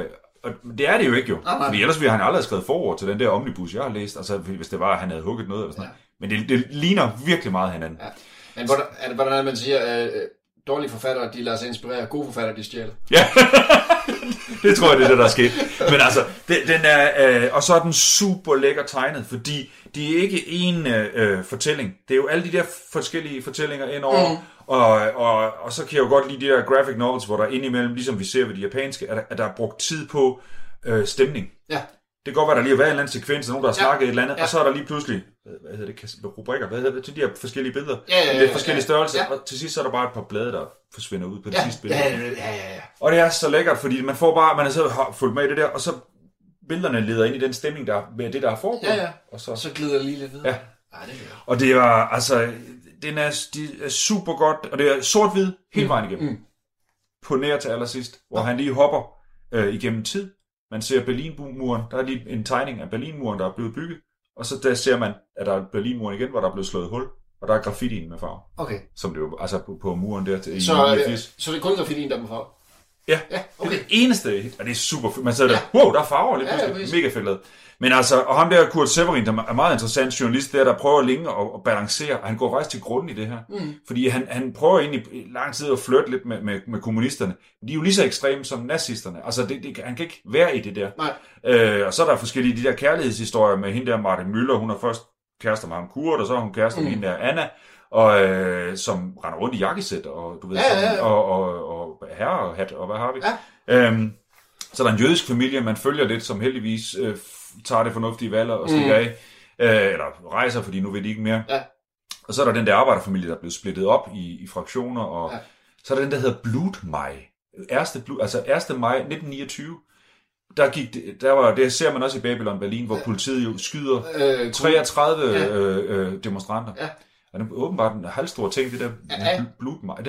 det er det jo ikke jo, fordi ellers ville han aldrig have skrevet forord til den der omnibus, jeg har læst, altså hvis det var, at han havde hugget noget eller sådan noget. Men det ligner virkelig meget hinanden. Ja. Men hvordan man siger, dårlige forfattere, de lader sig inspirere, gode forfattere, de stjæler. Ja, det tror jeg, det er det, der er sket. Men altså, den er, og så er den super lækker tegnet, fordi det er ikke én fortælling. Det er jo alle de der forskellige fortællinger indover, og så kan jeg jo godt lide de der graphic novels, hvor der indimellem, ligesom vi ser ved de japanske, at der er brugt tid på stemning. Ja. Det kan godt være, der lige har været en eller anden sekvens, og nogen, der har snakket et eller andet, og så er der lige pludselig, hvad hedder det, rubrikker, hvad hedder det, til de her forskellige billeder, lidt forskellige størrelser, og til sidst så er der bare et par blade, der forsvinder ud på det sidste billede. Og det er så lækkert, fordi man får bare, man har så fulgt med i det der, og så billederne leder ind i den stemning, der med det, der er foregået. Ja, ja. Og så glider lige lidt videre. Ja. Ej, det gør. Og det var, altså, de er super godt, og det er sort-hvid hele vejen igennem. Mm. På nær til allersidst, hvor han lige hopper igennem tid. Man ser Berlinmuren, der er lige en tegning af Berlinmuren, der er blevet bygget, og så der ser man, at der er Berlinmuren igen, hvor der er blevet slået hul, og der er graffitien med farve. Okay. Som det jo, altså på muren der til så det er kun graffitien, der er med farve? Ja, ja, okay. Det er det eneste, og det er super fedt. Man sidder der, wow, der er farver lidt pludselig. Mega fedt lavet. Men altså, og ham der, Kurt Severing, der er meget interessant journalist der, der prøver længe at balancere, og han går faktisk til grunden i det her. Mm. Fordi han prøver egentlig lang tid at flirte lidt med kommunisterne. De er jo lige så ekstreme som nazisterne. Altså, han kan ikke være i det der. Og så er der forskellige de der kærlighedshistorier med hende der, Marthe Müller. Hun er først kærester med ham Kurt, og så er hun kærester med hende der, Anna. Og som render rundt i jakkesæt og du ved og herrehat og hvad har vi? Ja. Så der er en jødisk familie, man følger lidt, som heldigvis tager det fornuftige valg og stikker af eller rejser, fordi nu ved de ikke mere. Ja. Og så er der den der arbejderfamilie, der er blevet splittet op i fraktioner, og så er der den, der hedder Blutmaj. Altså 1. maj 1929. Der ser man også i Babylon Berlin, hvor politiet jo skyder 33 demonstranter. Ja. Og det er åbenbart en halvstor ting, det der blutmej, et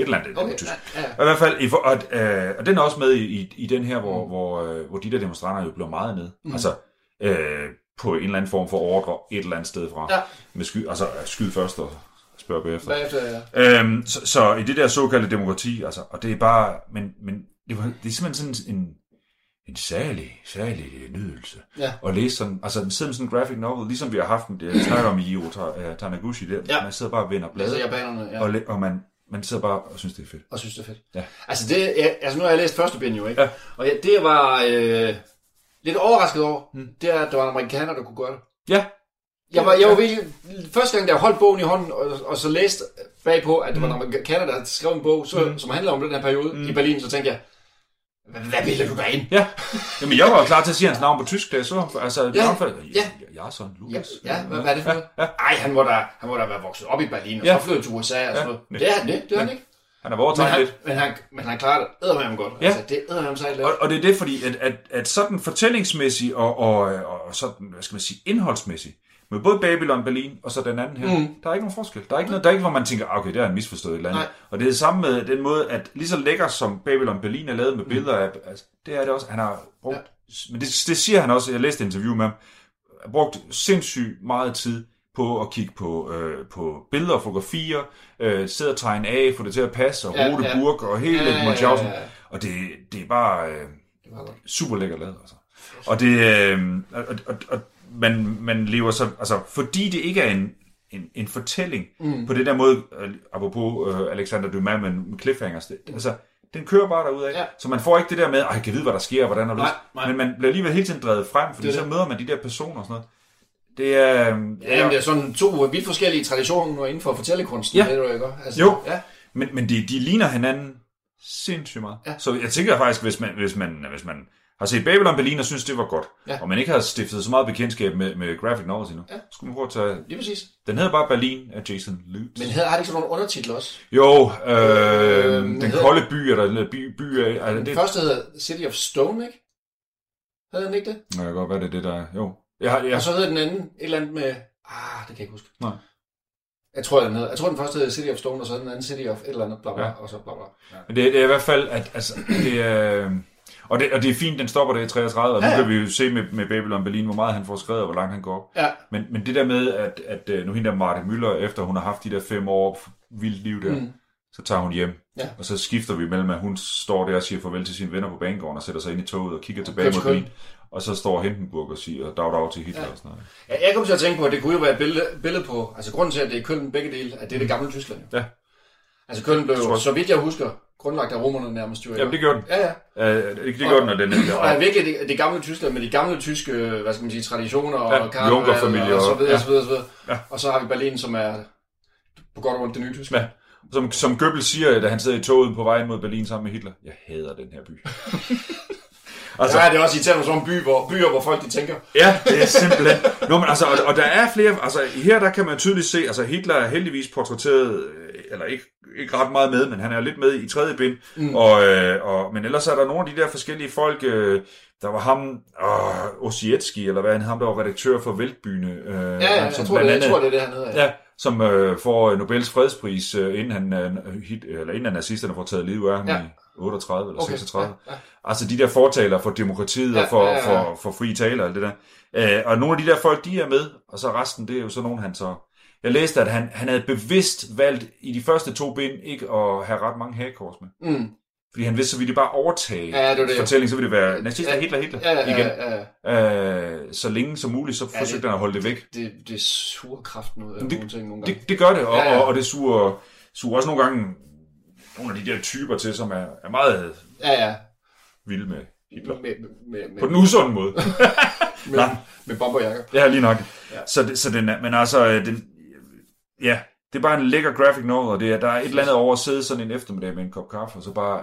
eller andet tysk. Og i hvert fald, og den er også med i den her, hvor de der demonstranter jo bliver meget ned. Altså på en eller anden form for ordre et eller andet sted fra. Ja. Med skyd først og spørg bagefter. Ja. Så i det der såkaldte demokrati, altså, og det er bare, men det er simpelthen sådan en særlig nydelse. Ja. Og læse sådan, altså den sidder med sådan en graphic novel, ligesom vi har haft den, det snakker om i Io Taniguchi der, man sidder bare og vender bladet, og man sidder bare og synes, det er fedt. Ja. Altså, nu har jeg læst første bind jo, ikke? Ja. Og det var lidt overrasket over, det er, at der var en amerikaner, der kunne gøre det. Ja. Jeg var virkelig, første gang, da jeg holdt bogen i hånden, og så læste bagpå, at det var en amerikaner, der skrev en bog, som handlede om den her periode i Berlin, så tænkte jeg, hvad vil du gøre ind? Ja. Jamen, jeg var klar til at sige hans navn på tysk, da jeg så ham. Altså, Jason Lutes. Ja, hvad er det for noget? Ja. Ej, han må da være vokset op i Berlin, og så flyttet til USA og sådan noget. Det er han ikke, det er han ikke. Han er overtaget lidt. Men han klarer det eddermame godt. Ja. Altså, det er eddermame sejt lidt. Og det er det, fordi at sådan fortællingsmæssigt og sådan, hvad skal man sige, indholdsmæssigt, med både Babylon, Berlin og så den anden her, der er ikke nogen forskel. Der er ikke noget, hvor man tænker, okay, der er en misforstået et eller andet. Nej. Og det er det samme med den måde, at lige så lækker som Babylon, Berlin er lavet med billeder af, altså, det er det også, han har brugt, men det siger han også, jeg læste et interview med ham, har brugt sindssygt meget tid på at kigge på billeder og fotografier, sidde og tegne af, få det til at passe, og Rodeburg og hele Munchausen, og det er bare super lækker lavet. Altså. Og det man lever så, altså, fordi det ikke er en fortælling på den der måde, apropos Alexander Dumas med cliffhangers, altså, den kører bare derudad, så man får ikke det der med, jeg kan vide, hvad der sker, og hvordan og det, men man bliver alligevel hele tiden drevet frem, fordi så møder man de der personer og sådan noget. Det er, det er sådan to vidt forskellige traditioner inden for fortællekunsten, det er det jo, altså, men de ligner hinanden sindssygt meget. Ja. Så jeg tænker faktisk, hvis man har set Babylon Berlin og synes, det var godt. Ja. Og man ikke har stiftet så meget bekendtskab med graphic novels endnu. Ja. Så skulle man prøve at tage... Lige præcis. Den hedder bare Berlin af Jason Lutes. Men har det ikke sådan nogle undertitler også? Jo, den kolde by, eller by af... Den første hedder City of Stone, ikke? Hedder den ikke det? Nej, godt, hvad er det der er? Jo. Og så hedder den anden et eller andet med... det kan jeg ikke huske. Nej. Jeg tror, den første hedder City of Stone, og så den anden City of et eller andet, bla bla, og så bla bla. Ja. Men det er i hvert fald, at altså, det er... Og det er fint, den stopper der i 33, og nu kan vi jo se med Babylon Berlin, hvor meget han får skrevet, og hvor langt han går op. Ja. Men det der med, at nu hende der Marthe Müller, efter hun har haft de der 5 år vildt liv der, så tager hun hjem. Ja. Og så skifter vi mellem, at hun står der og siger farvel til sine venner på banegården, og sætter sig ind i toget og kigger tilbage mod Berlin. Og så står Hindenburg og siger dag til Hitler og sådan noget. Ja, jeg kom til at tænke på, at det kunne jo være et billede på, altså grunden til, at det er Køln begge dele, at det er det gamle Tyskland. Ja. Altså Køln blev jo, så vidt jeg husker, grundlagt af romerne nærmest. Ja, det gjorde den. Det gjorde den, og den er der. Og virkelig det gamle Tyskland med de gamle tyske, hvad skal man sige, traditioner og Junkerfamilier og så videre og så videre. Og så har vi Berlin, som er på godt og ondt det nye Tyskland. Ja. Som Goebbels siger, da han sidder i toget på vejen mod Berlin sammen med Hitler. Jeg hader den her by. Altså, det er også irriterende sådan en byer, hvor folk de tænker. Ja, det er simpelthen. Nå, men altså, og der er flere, altså her der kan man tydeligt se, altså Hitler er heldigvis portrætteret eller ikke ret meget med, men han er lidt med i tredje bind. Mm. Men ellers er der nogle af de der forskellige folk, der var ham, Osietski, eller hvad han, ham der var redaktør for Veltbyne. Jeg tror det er det, han hedder. Ja, som får Nobels fredspris, inden nazisterne får taget liv af ham i 38 eller 36. Ja. Altså de der fortaler for demokratiet og for frie taler og det der. Og nogle af de der folk, de er med, og så resten, det er jo så nogen, han så... Jeg læste, at han havde bevidst valgt i de første 2 bind ikke at have ret mange hagekors med. Mm. Fordi han vidste, så ville de bare overtage fortællingen, så ville det være nazister, Hitler igen. Så længe som muligt, så forsøgte han at holde det væk. Det suger kraften ud af nogle ting nogle gange. Det gør det, og det suger også nogle gange nogle af de der typer til, som er meget vilde med Hitler. På den usunde måde. Med bomberjakker. Ja, lige nok. Ja. Så den er, men altså... det er bare en lækker graphic novel, og der er et eller andet over at sidde sådan en eftermiddag med en kop kaffe, og så bare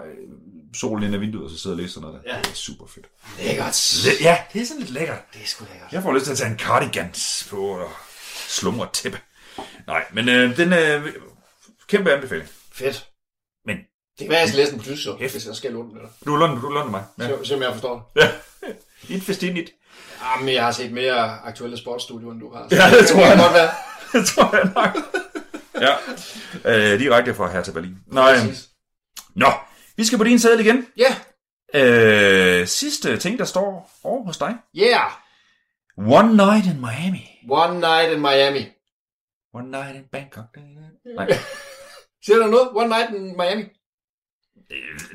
solen ind ad vinduet, og så sidder og læser noget der. Ja. Det er super fedt. Lækkert. Ja, det er sådan lidt lækkert. Det er sgu lækkert. Jeg får lyst til at tage en cardigans på og slumre tæppe. Nej, men den er kæmpe anbefaling. Fedt. Men... Det kan være, jeg skal læse den på tysk, hvis jeg skal låne den. Du låner mig. Ja. Se om jeg forstår det. Ja. Indfestindigt. Jamen, jeg har set mere aktuelle sportsstudier, end du har. Ja, det tror jeg godt være. Det tror jeg nok. Ja. Direkte fra her til Berlin. Nej. Nå, vi skal på din sædel igen. Ja. Sidste ting, der står over hos dig. Yeah. One Night in Miami. One Night in Miami. One Night in Bangkok. Nej. Siger du noget? One Night in Miami.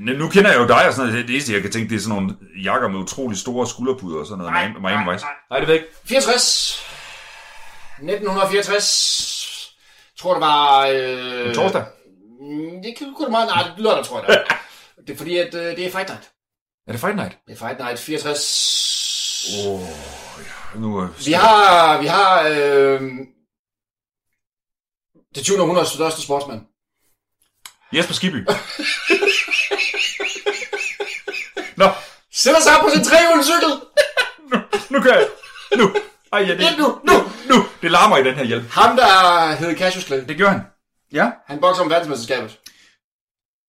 Nu kender jeg jo dig og sådan noget. Det eneste, jeg kan tænke, det er sådan nogle jakker med utrolig store skulderpuder og sådan noget. Nej, det ved jeg ikke. 1964. Jeg tror, det var... En torsdag? Det kunne det meget. Nej, det lørdag, tror jeg. Det er fordi, at det er Fight Night. Er det Fight Night? Det er Fight Night 64. Vi har det 20. århundredes største sportsmand. Jesper Skibby. Nå. Sætter sig op på sin trehjulscykel. Nu kører jeg. Nu. Ej, ja, nu. Det larmer i den her hjælp. Ham, der hed Cassius Clay. Det gjorde han. Ja. Han bokser om verdensmesterskabet.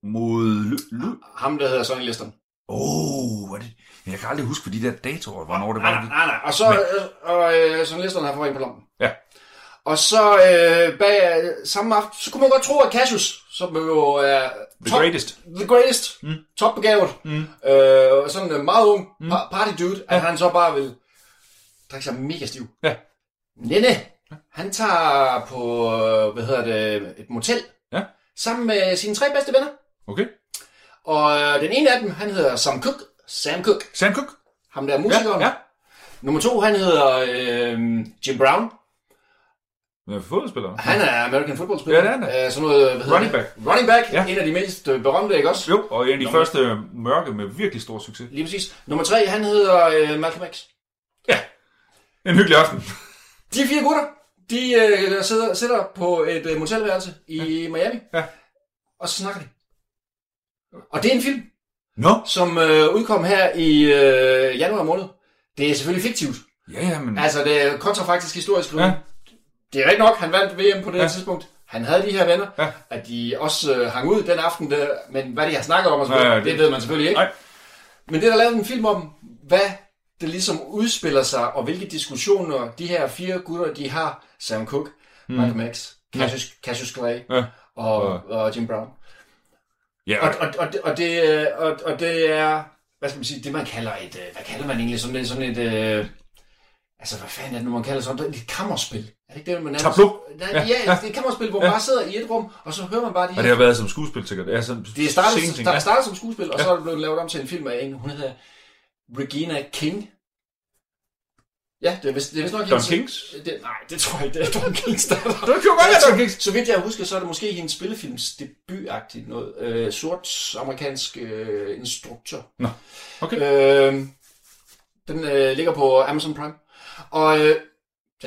Mod... Ham, der hedder Sonny Liston. Åh, hvad det... Men jeg kan aldrig huske, for de der datoer, hvornår det var. Nej. Og så... Sonny Liston har fået en på lommen. Ja. Og så bag samme aften, så kunne man godt tro, at Cassius, som jo er... The greatest. Mm. Topbegavet. Mm. Sådan en meget ung party dude, at han så bare vil drikke sig mega stiv. Ja. Nene, han tager på, et motel. Ja. Sammen med sine 3 bedste venner. Okay. Og den ene af dem, han hedder Sam Cooke. Ham der musikeren. Ja. Nummer 2, han hedder Jim Brown. Fodboldspiller. Han er American footballspiller. Ja, det er han. Sådan noget, Running back. Ja. En af de mest berømte, ikke også? Jo, og en af de første mørke med virkelig stor succes. Lige præcis. Nummer 3, han hedder Malcolm X. Ja, en hyggelig aften. De 4 gutter, de sidder på et motelværelse i Miami, og så snakker de. Og det er en film, som udkom her i januar måned. Det er selvfølgelig fiktivt. Ja, men... Altså, det er kontrafaktisk historisk. Ja. Det er rigtigt nok, han vandt VM på det tidspunkt. Han havde de her venner, at de også hang ud den aften, der, men hvad de har snakket om, det ved man selvfølgelig ikke. Nej. Men det, der lavede en film om, hvad det ligesom udspiller sig, og hvilke diskussioner de her 4 gutter, de har, Sam Cooke, Malcolm X, Cassius Clay og Jim Brown. Ja. Og det er, hvad skal man sige, det man kalder et, hvad kalder man egentlig, sådan et altså, hvad fanden er det nu, man kalder sådan? Det er et kammerspil. Er det ikke det, man er? Tableau? Ja, det er et kammerspil, hvor man bare sidder i et rum, og så hører man bare de... Og det har været som skuespil, sikkert. Det er startet som skuespil, og så er det blevet lavet om til en film af en, hun hedder Regina King. Ja, det er vist nok... Don Kings? Nej, det tror jeg ikke, det er Don Kings. Så vidt jeg husker, så er det måske hendes spillefilms debutagtigt noget. Sort amerikansk instruktør. Nå, okay. Den ligger på Amazon Prime. Og den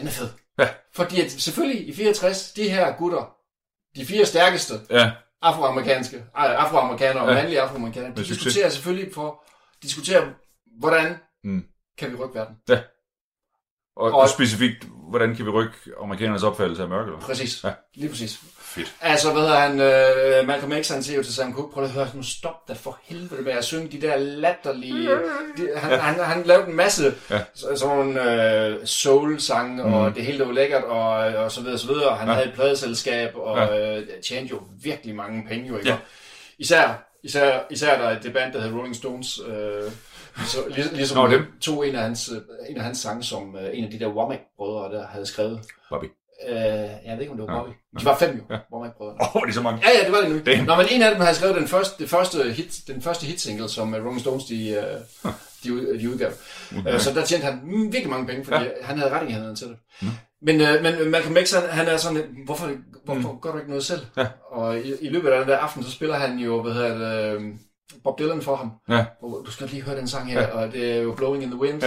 er fed. Ja. Fordi at selvfølgelig i 64, de her gutter, de 4 stærkeste afroamerikanere og mandlige afroamerikanere, de diskuterer selvfølgelig hvordan kan vi rykke verden. Ja. Og specifikt, hvordan kan vi rykke amerikanernes opfattelse af mørket? Præcis. Ja. Lige præcis. Fedt. Altså, hvad hedder han? Malcolm X, han siger jo til Sam Cooke, prøv at høre, nu stop da for helvede med at synge de der latterlige... Han lavede en masse sådan soul-sange, og det hele der var lækkert, og så videre, og så videre. Han havde et pladeselskab, og tjente jo virkelig mange penge, jo ikke? Ja. Især der er det band, der hedder Rolling Stones... ligesom tog en af hans sange, som en af de der Womack-brødre, der havde skrevet. Bobby? Jeg ved ikke, om det var Bobby. De var 5 jo, Womack-brødrene. Åh, det er så mange. Ja, det var det nu. Nå, men en af dem havde skrevet den første hitsingle, som Rolling Stones de udgav. Så der tjente han virkelig mange penge, fordi han havde rettighederne til det. Men Malcolm X, han er sådan, hvorfor gør du ikke noget selv? Ja. Og i løbet af den der aften, så spiller han jo, Bob Dylan for ham. Ja. Du skal lige høre den sang her, og det er jo Blowing in the Wind,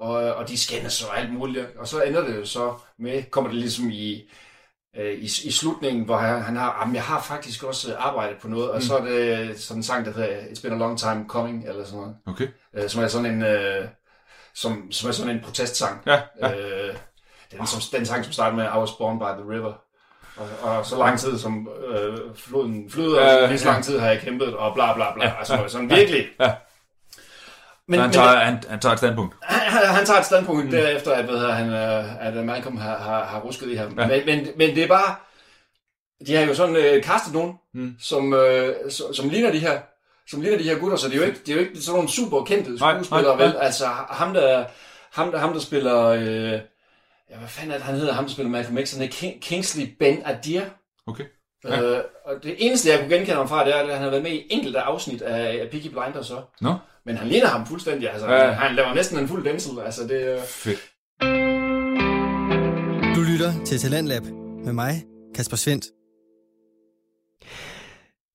og de skændes og alt muligt. Og så ender det jo så med, kommer det ligesom i slutningen, hvor han har, jeg har faktisk også arbejdet på noget, og så er det sådan en sang, der hedder It's Been a Long Time Coming, eller sådan noget. Okay. Som er sådan en, som er sådan en protestsang. Ja. Ja. Den sang, som starter med I was born by the river. Og så lang tid som floden flyder, lige så lang tid har jeg kæmpet, og bla bla bla, altså sådan virkelig. Ja. Men han tager et standpunkt. Han tager et standpunkt derefter, at Malcolm har rusket i ham. Ja. Men det er bare, de har jo sådan kastet nogen, som ligner de her. Som ligner de her gutter, så det er jo ikke sådan nogle super kendte skuespillere, vel? Altså ham der spiller... hvad fanden er det, han hedder? Ham, der spiller Malcolm X, han hedder Kingsley Ben-Adir. Okay. Ja. Og det eneste, jeg kunne genkende ham fra, det er, at han har været med i enkelte afsnit af Peaky Blinders. Så. No. Men han ligner ham fuldstændig. Altså, han laver næsten en fuld Denzel. Altså, det... Fedt. Du lytter til Talentlab med mig, Kasper Svindt.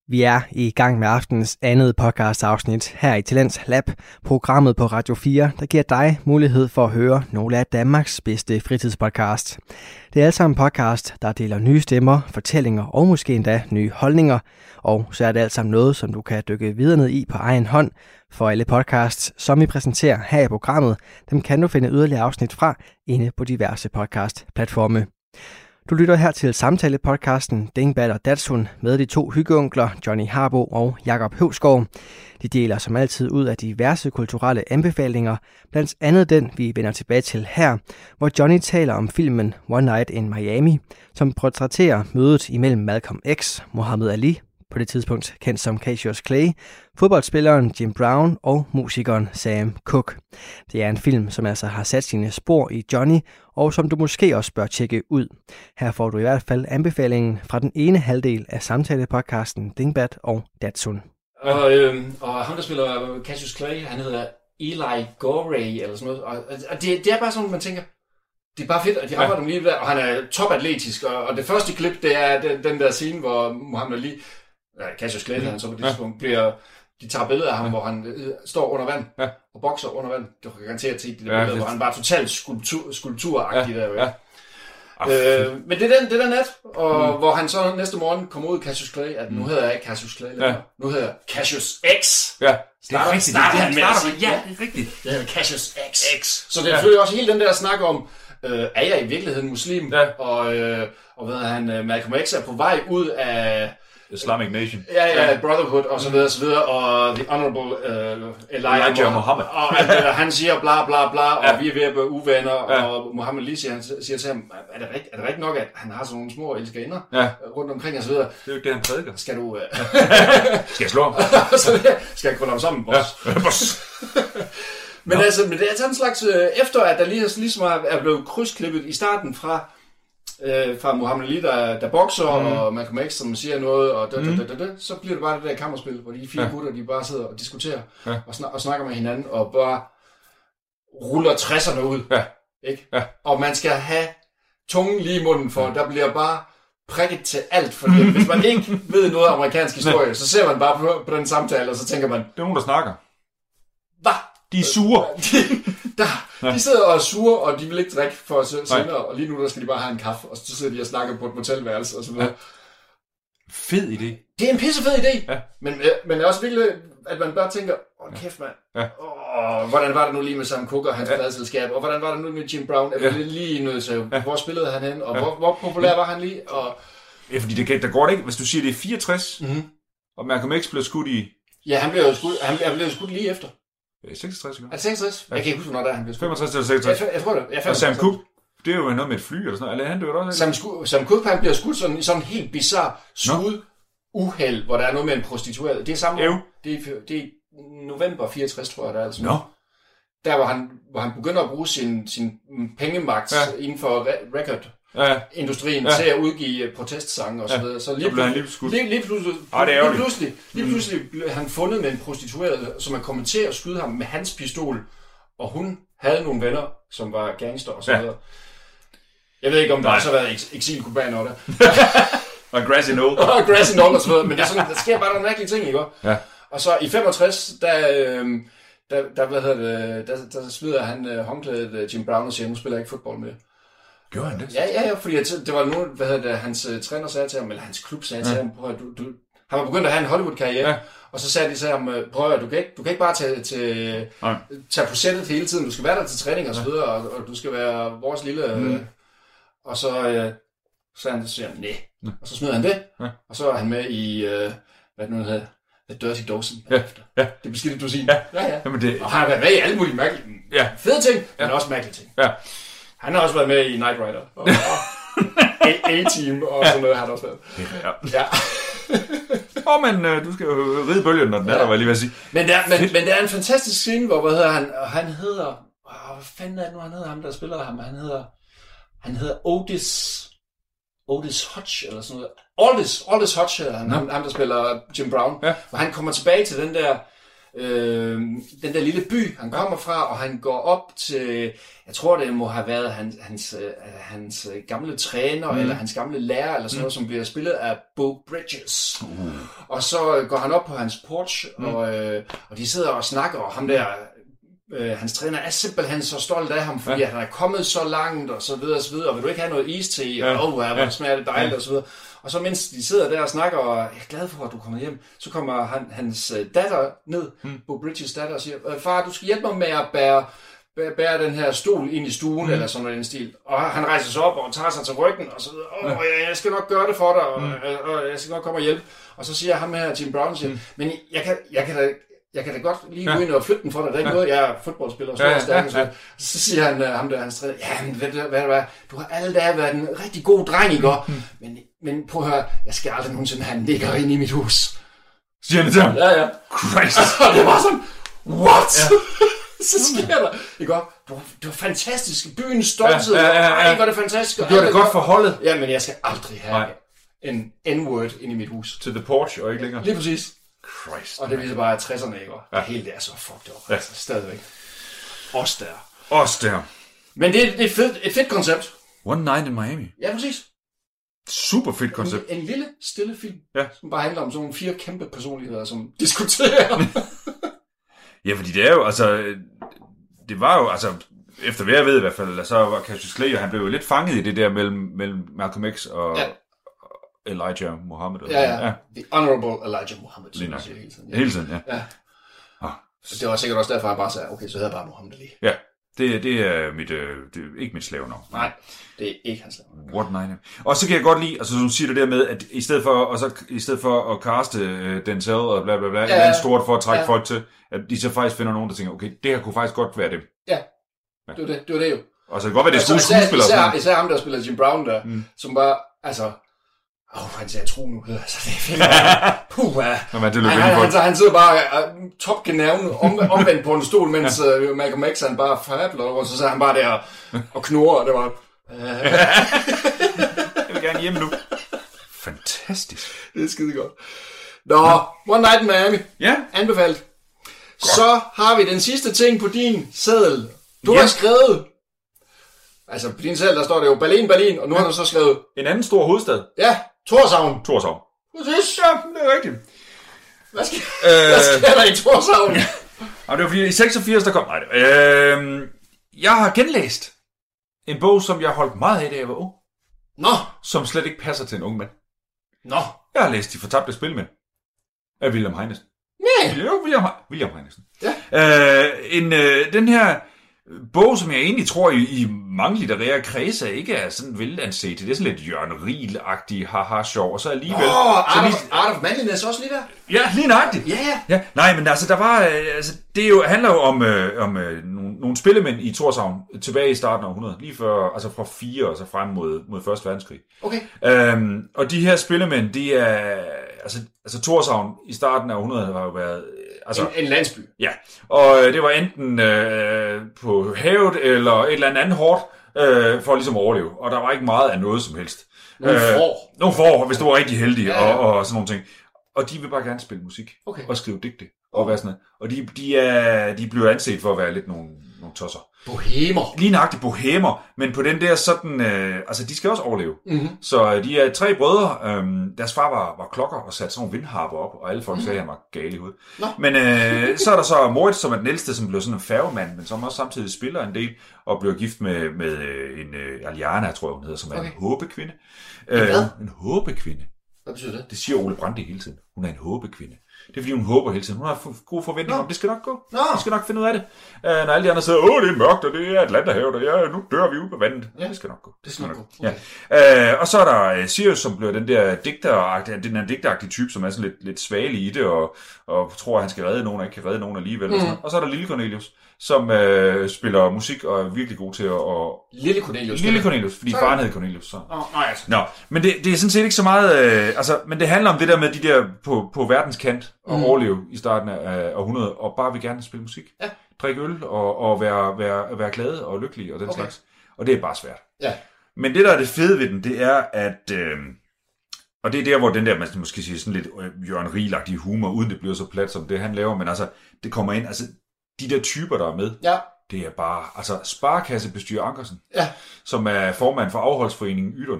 Vi er i gang med aftenens andet podcastafsnit her i Talents Lab, programmet på Radio 4, der giver dig mulighed for at høre nogle af Danmarks bedste fritidspodcast. Det er altså en podcast, der deler nye stemmer, fortællinger og måske endda nye holdninger. Og så er det altså noget, som du kan dykke videre ned i på egen hånd. For alle podcasts, som vi præsenterer her i programmet, dem kan du finde yderligere afsnit fra inde på diverse podcastplatforme. Du lytter her til samtalepodcasten Dinkbert og Datsun med de to hyggeunkler Johnny Harbo og Jakob Høgsgaard. De deler som altid ud af diverse kulturelle anbefalinger, blandt andet den, vi vender tilbage til her, hvor Johnny taler om filmen One Night in Miami, som portrætterer mødet imellem Malcolm X, Muhammad Ali, på det tidspunkt kendt som Cassius Clay, fodboldspilleren Jim Brown og musikeren Sam Cooke. Det er en film, som altså har sat sine spor i Johnny, og som du måske også bør tjekke ud. Her får du i hvert fald anbefalingen fra den ene halvdel af samtalepodcasten Dingbat og Datsun. Og ham, der spiller Cassius Clay, han hedder Eli Goree eller sådan noget. Og det er bare sådan, man tænker... Det er bare fedt, at de arbejder med lige der, og han er topatletisk. Og det første klip, det er den der scene, hvor Muhammad Ali... Cassius Clay, han så på det tidspunkt bliver... De tager billeder af ham, hvor han står under vand og bokser under vand. Du kan garantere til de der billeder, hvor han bare totalt skulpturagtig der. Ja. Men det er den nat, og hvor han så næste morgen kommer ud Cassius Clay, at nu hedder jeg ikke Cassius Clay længere. Nu hedder jeg Cassius X. Ja, det er rigtigt. Det er rigtigt. Det hedder Cassius X. Så det følger også hele den der snak om, er jeg i virkeligheden muslim? Ja. Og hvad han, Malcolm X er på vej ud af... Islamic Nation. Ja, Brotherhood og så videre, så videre, og The Honorable Elijah Muhammad. Og han siger bla bla bla, og vi er ved at være uvenner, og Muhammad lige siger til ham, er det rigtigt nok, at han har sådan nogle små elskerinder rundt omkring og så videre. Det er jo ikke det, han prædiker. Skal du... Skal jeg slå ham? Skal jeg krølle ham sammen, boss? Ja. Men altså, men det er sådan en slags... Efter at der ligesom er blevet krydsklippet i starten fra Muhammad Ali, der bokser, og Malcolm X, som siger noget, og så bliver det bare det der kammerspil, hvor de fire gutter, de bare sidder og diskuterer, og snakker med hinanden, og bare ruller 60'erne ud. Ja. Ikke? Ja. Og man skal have tungen lige i munden for, der bliver bare prikket til alt, for hvis man ikke ved noget af amerikansk historie, så ser man bare på den samtale, og så tænker man, det er nogen, der snakker. Hvad? De er sure. De sidder og er sure, og de vil ikke drikke for senere, og lige nu der skal de bare have en kaffe, og så sidder de og snakker på et motelværelse og så videre. Fed idé. Det er en pissefed idé, ja. men også vildt, at man bare tænker, kæft mand, hvordan var det nu lige med Sam Cooke og hans pladselskab, og hvordan var det nu med Jim Brown, lige nødt til, hvor spillede han hen, og hvor populær var han lige? Og... Ja, fordi det der går det ikke, hvis du siger, det er 64, og Malcolm X blev skudt i... Ja, han blev skudt lige efter. 66, ikke? Er det 66? Ja. Jeg kan ikke huske, når der er, han blev skudt. 65 eller 66. Jeg tror det. Og Sam Cooke, det er jo noget med et fly eller sådan noget. Han dør også. Sam Cooke, han bliver skudt sådan helt bizarr skud. Uheld, hvor der er noget med en prostitueret. Det er samme år. Det er november 64, tror jeg, der er altså. No. Der, hvor han begynder at bruge sin pengemagt inden for recordindustrien til at udgive protestsange og så videre. Så lige pludselig blev han fundet med en prostitueret, som er kommet til at skyde ham med hans pistol, og hun havde nogle venner, som var gangster og så videre. Jeg ved ikke, om der har så været exilkubaner der. Og Grassy Knoll. Og Grassy Knoll og så videre. Men det er sådan, der sker bare nogle mærkelige ting, ikke? Ja. Og så i 65, der smider han håndklædet Jim Brown og siger, nu spiller jeg ikke fodbold mere. Gjorde han det? Ja, fordi det var nogen, hans træner sagde til ham, eller hans klub sagde til ham, prøv at du... Han var begyndt at have en Hollywood-karriere, og så sagde de til ham, prøv at du kan ikke bare tage på sættet hele tiden, du skal være der til træning og så videre, og du skal være vores lille... Og så... Så han siger, nej. Og så smider han det, og så er han med i, hvad nu hedder, The Dirty Dozen. Ja. Det beskidte dusin. Ja. Jamen det... Og han har været med i alle mulige mærkelige, fede ting, men også mærkelige ting. Ja. Han har også været med i Knight Rider, og A-Team, og sådan noget har han også været. Ja. Men du skal jo ride bølgen, når den er der, var jeg lige ved at sige. Men det er en fantastisk scene, hvor han hedder... Hvad fanden er det nu, han hedder ham, der spiller ham? Han hedder Aldis Hodge, eller sådan noget. Aldis Hodge hedder han, ham der spiller Jim Brown. Ja. Og han kommer tilbage til den der lille by, han kommer fra, og han går op til, jeg tror det må have været hans gamle træner, eller hans gamle lærer, eller sådan noget, som bliver spillet af Bo Bridges. Og så går han op på hans porch, og de sidder og snakker, og ham der... hans træner er simpelthen så stolt af ham, fordi han er kommet så langt, og så videre, og så videre, og vil du ikke have noget is til, og hvor smager det dejligt, og så videre. Og så mens de sidder der og snakker, og jeg er glad for, at du kommer hjem, så kommer hans datter ned, Bo Bridges datter, og siger, far, du skal hjælpe mig med at bære den her stol ind i stuen, eller sådan noget i den stil. Og han rejser sig op, og tager sig til ryggen, og så videre, jeg skal nok gøre det for dig, og jeg skal nok komme og hjælpe. Og så siger ham her, Jim Brown, siger, men jeg kan da godt lige gå ind og flytte den for dig. Der er ikke noget, jeg er fodboldspiller og står stærk. Så siger han, ham der, hans træner, hvad, du har alle dage været en rigtig god dreng i går, men prøv at høre, jeg skal aldrig nogensinde have en ligger ind i mit hus. Siger han det til ham? Ja. Christ. Og det var sådan, what? Ja. Så sker der, ikke også? Det var fantastisk, byen stolthed. Ej, det var det fantastisk. Du gjorde det godt for holdet. Ja, men jeg skal aldrig have en N-word ind i mit hus. Til the porch og ikke længere. Lige præcis. Christ, og det viser bare, at 60'erne ikke var. Det hele er så fucked up. Altså, stadigvæk. Os der. Men det er et fedt koncept. One Night in Miami. Ja, præcis. Super fedt koncept. En lille, stille film, som bare handler om sådan nogle 4 kæmpe personligheder, som diskuterer. Ja, fordi det er jo, altså... Det var jo, altså... Efter hvad jeg ved i hvert fald, så var Cassius Clay, og han blev jo lidt fanget i det der mellem Malcolm X og... Ja. Elijah Muhammad. Ja. The Honorable Elijah Muhammad. Hele tiden. Det var sikkert også derfor, jeg bare sagde, okay, så hedder jeg bare Muhammad Ali. Ja, det er ikke mit slavenavn. Nej, det er ikke hans slavenavn. What nine. Og så kan jeg godt lide, altså som siger det der med, at i stedet for at kaste Denzel og bla bla bla, er det stort for at trække folk til, at de så faktisk finder nogen, der tænker, okay, det her kunne faktisk godt være det. Ja, det var det jo. Og så kan det godt være, det er skuespiller. Især ham, der spiller Jim Brown der, som bare, altså... han sagde tro nu, altså det er fint. Puh, han sidder bare topgenævnet omvendt på en stol, mens Malcolm X han bare fabler, og så sad han bare der og knurrer, og det var... Jeg vil gerne hjem nu. Fantastisk. Det er skide godt. Nå, One Night in Miami. Ja. Anbefalt. God. Så har vi den sidste ting på din seddel. Du har skrevet... Altså på din seddel, der står det jo Berlin, og nu har han så skrevet... En anden stor hovedstad. Ja. Torshavn. Præcis, ja, det er rigtigt. Hvad sker der i Torshavn? Ja, det var fordi, i 86, der kom... Nej, jeg har genlæst en bog, som jeg holdt meget af, da jeg var ung. Nå. Som slet ikke passer til en ung mand. Nå. Jeg har læst De fortabte spilmænd af William Heinesen. Nej. Jo, William Heinesen. Ja. Den her bog, som jeg egentlig tror i mange litterære kredse ikke er sådan velanset. Det er sådan lidt Jørgen Riel-agtig, haha, sjov, og så alligevel... Art of Manliness også lige der? Ja, lige nøjagtigt. Ja. Nej, men altså, der var... Altså, det jo, handler jo om nogle spillemænd i Torshavn tilbage i starten af århundredet, lige før, altså fra 4 og så frem mod Første Verdenskrig. Okay. Og de her spillemænd, de er... Altså Torshavn i starten af århundredet har jo været... Altså, en landsby. Ja, og det var enten på havet eller et eller andet hårdt for at ligesom overleve. Og der var ikke meget af noget som helst. Nogle får, hvis du var rigtig heldig og sådan nogle ting. Og de vil bare gerne spille musik og skrive digte og hvad sådan noget. Og de bliver anset for at være lidt nogle tosser. Bohemer. Lige nøjagtigt bohemer, men på den der sådan... de skal også overleve. Mm-hmm. Så de er 3 brødre. Deres far var klokker og satte sådan nogle vindharper op, og alle folk sagde, at han var gal i hovedet. Men så er der så Moritz, som er den ældste, som blev sådan en færgemand, men som også samtidig spiller en del, og bliver gift med en Aliana, tror jeg hun hedder, som er en håbekvinde. En håbekvinde. Hvad betyder det? Det siger Ole Brandt hele tiden. Hun er en håbekvinde. Det er fordi, hun håber hele tiden. Hun har gode forventninger om, det skal nok gå. Vi skal nok finde ud af det. Når alle de andre siger, det er mørkt, og det er Atlanterhavet, og nu dør vi ude på vandet. Ja. Det skal nok gå. Det skal nok gå. Okay. Og så er der Sirius, som bliver den der digteragtige type, som er sådan lidt svagelig i det, og tror, at han skal redde nogen, og ikke kan redde nogen alligevel. Mm. Og så er der Lille Cornelius, som spiller musik og er virkelig god til at... Lille Cornelius, fordi faren hed Cornelius. Men det er sådan set ikke så meget... men det handler om det der med de der på verdenskant og overleve i starten af århundredet, og bare vil gerne spille musik, drikke øl og være glade og lykkelige og den slags. Og det er bare svært. Ja. Men det, der er det fede ved den, det er, at... og det er der, hvor den der, man måske siger sådan lidt Jørgen Riel-agtig humor, uden det bliver så plat som det, han laver, men altså, det kommer ind... Altså, de der typer, der er med, det er bare... Altså, sparekassebestyrer Ankersen, som er formand for afholdsforeningen Ydun.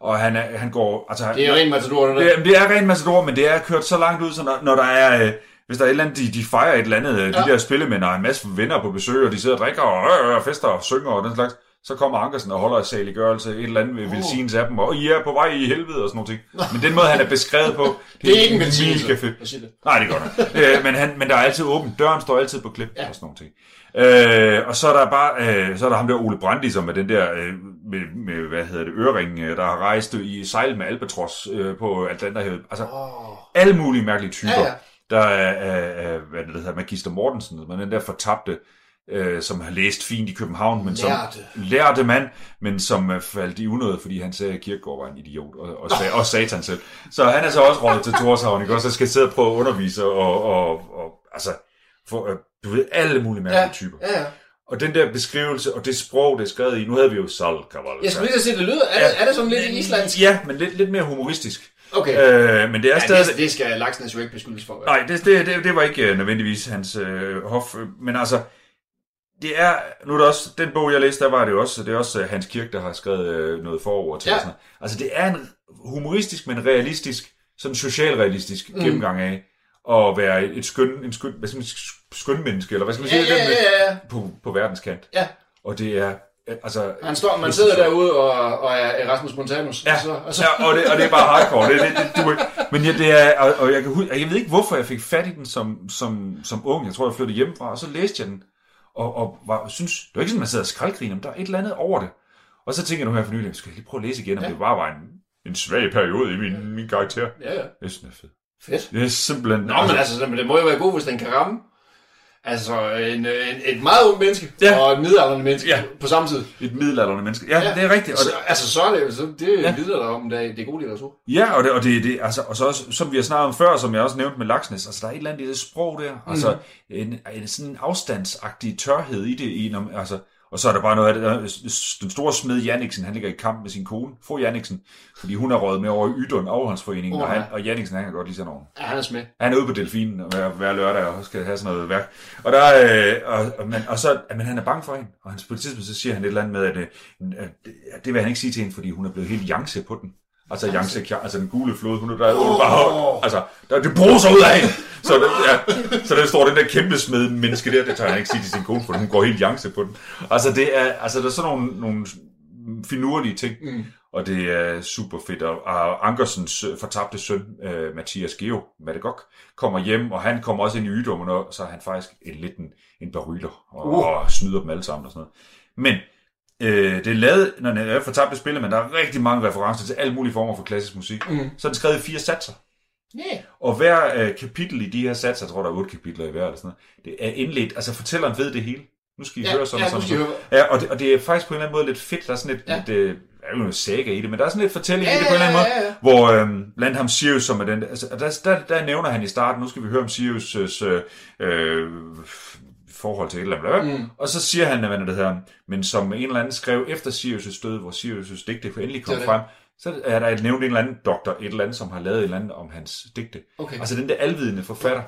Og han går... Altså, det er jo ren matador, det er ren matador, men det er kørt så langt ud, så når der er... Hvis der er et eller andet, de fejrer et eller andet, de der spillemænd og en masse venner på besøg, og de sidder og drikker og fester og synger og den slags, så kommer Ankersen og holder en saliggørelse, et eller andet ved velsignelse af dem, og I er på vej i helvede og sådan noget. Men den måde, han er beskrevet på... det er ikke en velsignelse. Nej, det er godt nok. Men der er altid åbent. Døren står altid på klip og sådan noget. Og så er der bare... så er der ham der Ole Brandi, som er den der... med hvad hedder det, øreringen, der har rejst i sejl med albatros på Atlanterhavet. Altså, alle mulige mærkelige typer. Ja, ja. Der er, hvad det hedder, Magister Mortensen, men den der fortabte, som har læst fint i København, men som lærte mand, men som faldt i unøde, fordi han sagde, at Kierkegaard var en idiot, og satan selv. Så han er så også rådet til Torshavn, ikke? Og så skal sidde og prøve at undervise, du ved, alle mulige mærkelige typer. Ja, ja. Og den der beskrivelse, og det sprog, det er skrevet i, nu havde vi jo salgkavalka. Jeg skulle lige se, det lyder. Er det sådan lidt islandsk? Ja, men lidt mere humoristisk. Okay. Men det er stadig... Det skal Laksnes jo ikke beskyldes for. Nej, det var ikke nødvendigvis hans hof. Men altså, det er... Nu er det også... Den bog, jeg læste, der var det jo også... Det er også Hans Kirk, der har skrevet noget forord til. Ja. Sådan. Altså, det er en humoristisk, men realistisk, sådan socialrealistisk gennemgang af at være et skøn menneske, eller hvad skal man sige, på verdenskant. Ja. Og det er... Altså, man sidder derude og er Erasmus Montanus. Ja, og det er bare hardcore. Jeg ved ikke, hvorfor jeg fik fat i den som ung. Jeg tror, jeg flyttede hjemmefra, og så læste jeg den, og synes, det var ikke sådan, man sidder og skraldgriner, men der er et eller andet over det. Og så tænker jeg nu her for nylig, skal jeg lige prøve at læse igen, om det bare var en svag periode i min karakter. Ja, ja. Det er fedt. Det er simpelthen... Nå, men altså, det må jo være god, hvis den kan ramme. Altså et meget ungt menneske og et middelaldrende menneske på samme tid. Et middelaldrende menneske. Ja, det er rigtigt. Og så er det videre om det er god litteratur. Ja, og det altså, og så også, som vi har snakket om før, som jeg også nævnte med Laksnes, altså der er et eller andet i det sprog der, altså en sådan en afstandsagtig tørhed i det altså. Og så er der bare noget af det, den store smed Janniksen, han ligger i kamp med sin kone, fru Janniksen, fordi hun er røget med over i Ydun afholdsforeningen, og Janniksen, han kan godt lige sådan over. Ja, han er smed. Han er ude på Delfinen hver lørdag og skal have sådan noget værk. Og der men han er bange for hende, og på det tidspunkt så siger han et eller andet med, at det vil han ikke sige til hende, fordi hun er blevet helt jance på den. Altså Yangtze, altså den gule flod, hun er der bare, altså det bruser ud af hende. Så der står den der kæmpe smed menneske der, det tør han ikke sige til sin kone, for hun går helt Yangtze på den. Altså det er sådan nogle finurlige ting. Mm. Og det er super fedt. Og Ankersens fortabte søn, Mathias Geo Madegok, kommer hjem, og han kommer også ind i yderdommen, og så er han faktisk lidt en baryler, og snyder dem alle sammen og sådan noget. Men det er lavet, når det er fortabte spiller, men der er rigtig mange referencer til alle mulige former for klassisk musik. Mm. Så er det skrevet i 4 satser. Yeah. Og hver kapitel i de her satser, jeg tror, der er 8 kapitler i hver, eller sådan noget, det er indledt, altså fortælleren ved det hele. Nu skal I høre sådan. Ja, og det er faktisk på en eller anden måde lidt fedt, der er sådan lidt er jo en saga i det, men der er sådan lidt fortælling i det på en eller anden måde, hvor blandt ham Sirius, som er den, altså, der nævner han i starten, nu skal vi høre om Sirius' forhold til et eller andet, og så siger han, hvad det hedder, men som en eller anden skrev efter Sirius' død, hvor Sirius' digte for endelig kom frem, så er der et nævnt en eller anden doktor, et eller andet, som har lavet et eller andet om hans digte. Okay. Altså den der alvidende forfatter.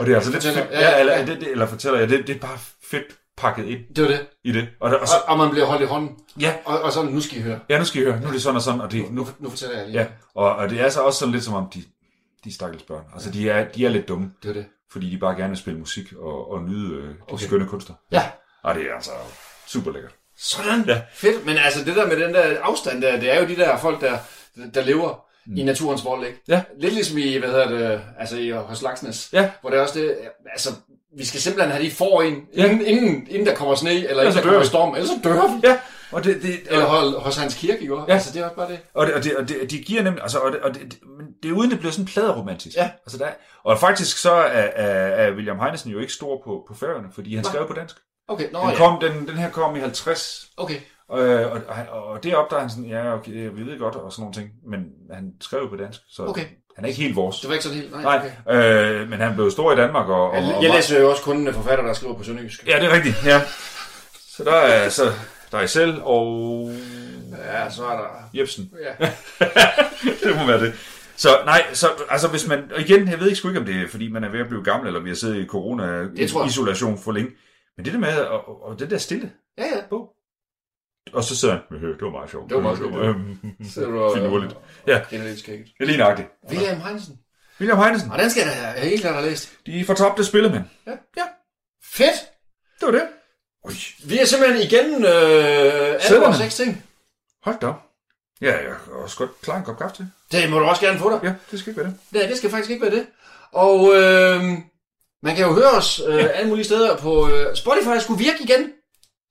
Og det er altså lidt fedt, eller fortæller jeg, det er bare fedt pakket ind. Det var det. I det. Og man bliver holdt i hånden. Ja. Og sådan, nu skal I høre. Ja, nu skal I høre. Nu er det sådan og sådan. Og det, nu fortæller jeg lige. Ja. Og det er altså også sådan lidt som om, de stakkels børn. Altså de er lidt dumme. Det var det. Fordi de bare gerne vil spille musik og nyde de skønne kunster. Ja. Og det er altså super lækkert. Sådan. Ja. Fedt. Men altså det der med den der afstand der, det er jo de der folk, der lever i naturens vold, ikke? Ja. Lidt ligesom i, i hos Laksnes. Ja. Hvor det er også det, altså vi skal simpelthen have de foran, inden der kommer sne, eller inden der kommer storm, ellers så dør vi. Ja. Og eller hos Hans Kirke, jo. Ja. Altså, det er også bare det. Og de giver nemlig, altså, det er uden, det bliver sådan pladeromantisk. Ja. Altså, og faktisk så er William Heinesen jo ikke stor på Færøerne, fordi han skrev på dansk. Okay, den her kom i 50. Okay. Og det opdager han sådan, vi ved godt, og sådan nogle ting, men han skrev på dansk, så... Okay. Han er ikke helt vores. Det var ikke sådan helt, nej. Okay. Men han blev stor i Danmark. Jeg læser jo også kun forfatter, der skriver på sønderjysk. Ja, det er rigtigt, ja. Så der er I selv, og... Ja, så er der... Jebsen. Ja. Det må være det. Så nej, hvis man... Og igen, jeg ved ikke sgu ikke, om det er, fordi man er ved at blive gammel, eller vi har siddet i corona-isolation for længe. Men det der med, og den der stille bog. Og så sidder han med det var meget sjovt. Det var meget sjovt. Finurligt. Ja, det er lige nøjagtigt. William Heinesen. Og den skal jeg helt klart have læst. De fortabte spillemænd. Ja. Fedt. Det var det. Ui. Vi er simpelthen igennem 6 ting. Hold da. Ja, jeg er også godt klar en kop kaffe til. Det må du også gerne få dig. Ja, det skal ikke være det. Nej, det skal faktisk ikke være det. Og man kan jo høre os alle mulige steder på Spotify. Skulle virke igen.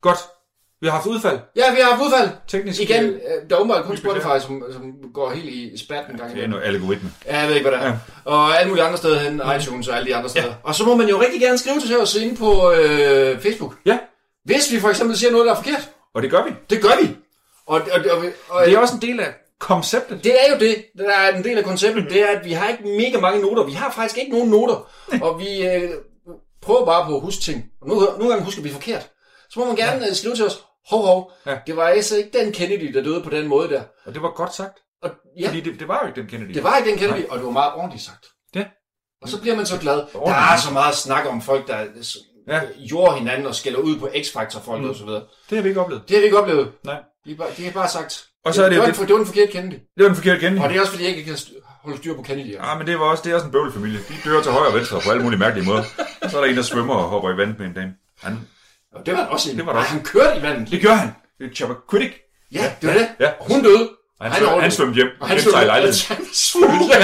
Godt. Vi har haft udfald. Ja, vi har haft udfald. Teknisk. Igen, der er umiddelbart kun Spotify, som går helt i spat en gang. Det er noget algoritme. Ja, jeg ved ikke, hvad det er. Ja. Og alle mulige andre steder hen, iTunes og alle de andre steder. Ja. Og så må man jo rigtig gerne skrive til os inde på Facebook. Ja. Hvis vi for eksempel siger noget, der er forkert. Og det gør vi. Og det er også en del af konceptet. Det er jo det, der er en del af konceptet. Det er, at vi har ikke mega mange noter. Vi har faktisk ikke nogen noter. Og vi prøver bare på at huske ting. Og nogle gange husker vi forkert. Så må man gerne skrive til os, hov. Ja. Det var altså ikke den Kennedy, der døde på den måde der. Og det var godt sagt. Fordi det var jo ikke den Kennedy. Det var ikke den Kennedy, og det var meget ordentligt sagt. Ja. Og så bliver man så glad. Der er så meget snak om folk, der jorder hinanden og skælder ud på X-Factor-folk og så videre. Det har vi ikke oplevet. Nej. Det er bare sagt. Og så er det var en forkert Kennedy. Det var en forkert Kennedy. Og det er også fordi, jeg ikke kan holde styr på Kennedy. Ja, men det er også en bøvlefamilie. De dør til højre og venstre på alle mulige mærkelige måder. Så er der en, der svømmer og hopper i vandet med en dame. Og det var også en. Han kørte i vandet. Det gør han. Det er Chopper Critic. Ja, det var det. Ja. Hun døde. Han svømte hjem. Han svømte i lejligheden.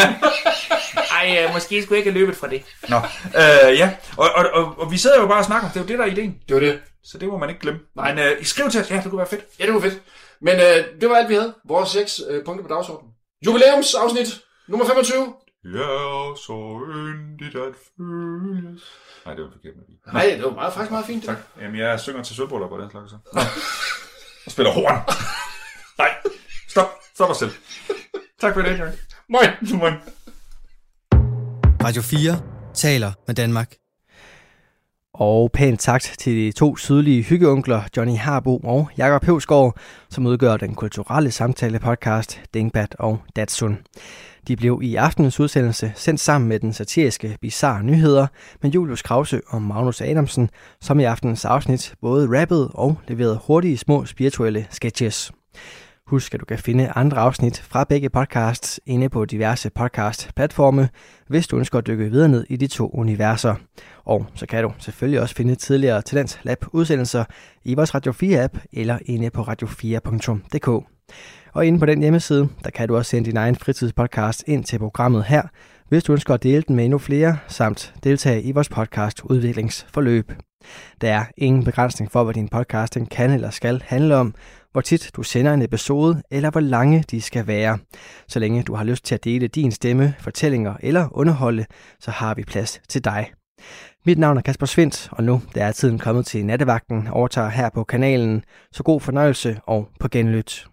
Ej, måske skulle jeg ikke have løbet fra det. Nå, ja. Og vi sidder jo bare og snakker. Det er jo det, der er ideen. Det var det. Så det må man ikke glemme. Nej. Men skriv til os. Ja, det kunne være fedt. Ja, det var fedt. Men det var alt, vi havde. Vores 6 punkter på dagsordenen. Jubilæumsafsnit nummer 25. Ja, så yndigt at føles. Nej, det var forkert med det. Nej, det var faktisk meget fint. Det. Tak. Jamen, jeg synger til sølvbrøller på den slags. Og spiller horn. Nej, stop os selv. Tak for det, Jørgen. Moin. Radio 4 taler med Danmark. Og pænt tak til de 2 sydlige hyggeunkler, Johnny Harbo og Jakob Høgsgaard, som udgør den kulturelle samtale-podcast Dinkbert og Datsun. De blev i aftenens udsendelse sendt sammen med den satiriske Bizarre Nyheder med Julius Krause og Magnus Adamsen, som i aftenens afsnit både rappede og leverede hurtige små spirituelle sketches. Husk, at du kan finde andre afsnit fra begge podcasts inde på diverse podcast-platforme, hvis du ønsker at dykke videre ned i de to universer. Og så kan du selvfølgelig også finde tidligere Talents Lab-udsendelser i vores Radio 4-app eller inde på radio4.dk. Og inde på den hjemmeside, der kan du også sende din egen fritidspodcast ind til programmet her, hvis du ønsker at dele den med endnu flere, samt deltage i vores podcastudviklingsforløb. Der er ingen begrænsning for, hvad din podcasting kan eller skal handle om, hvor tit du sender en episode, eller hvor lange de skal være. Så længe du har lyst til at dele din stemme, fortællinger eller underholde, så har vi plads til dig. Mit navn er Kasper Svindt, og nu der er tiden kommet til Nattevagten, overtager her på kanalen. Så god fornøjelse og på genlyt.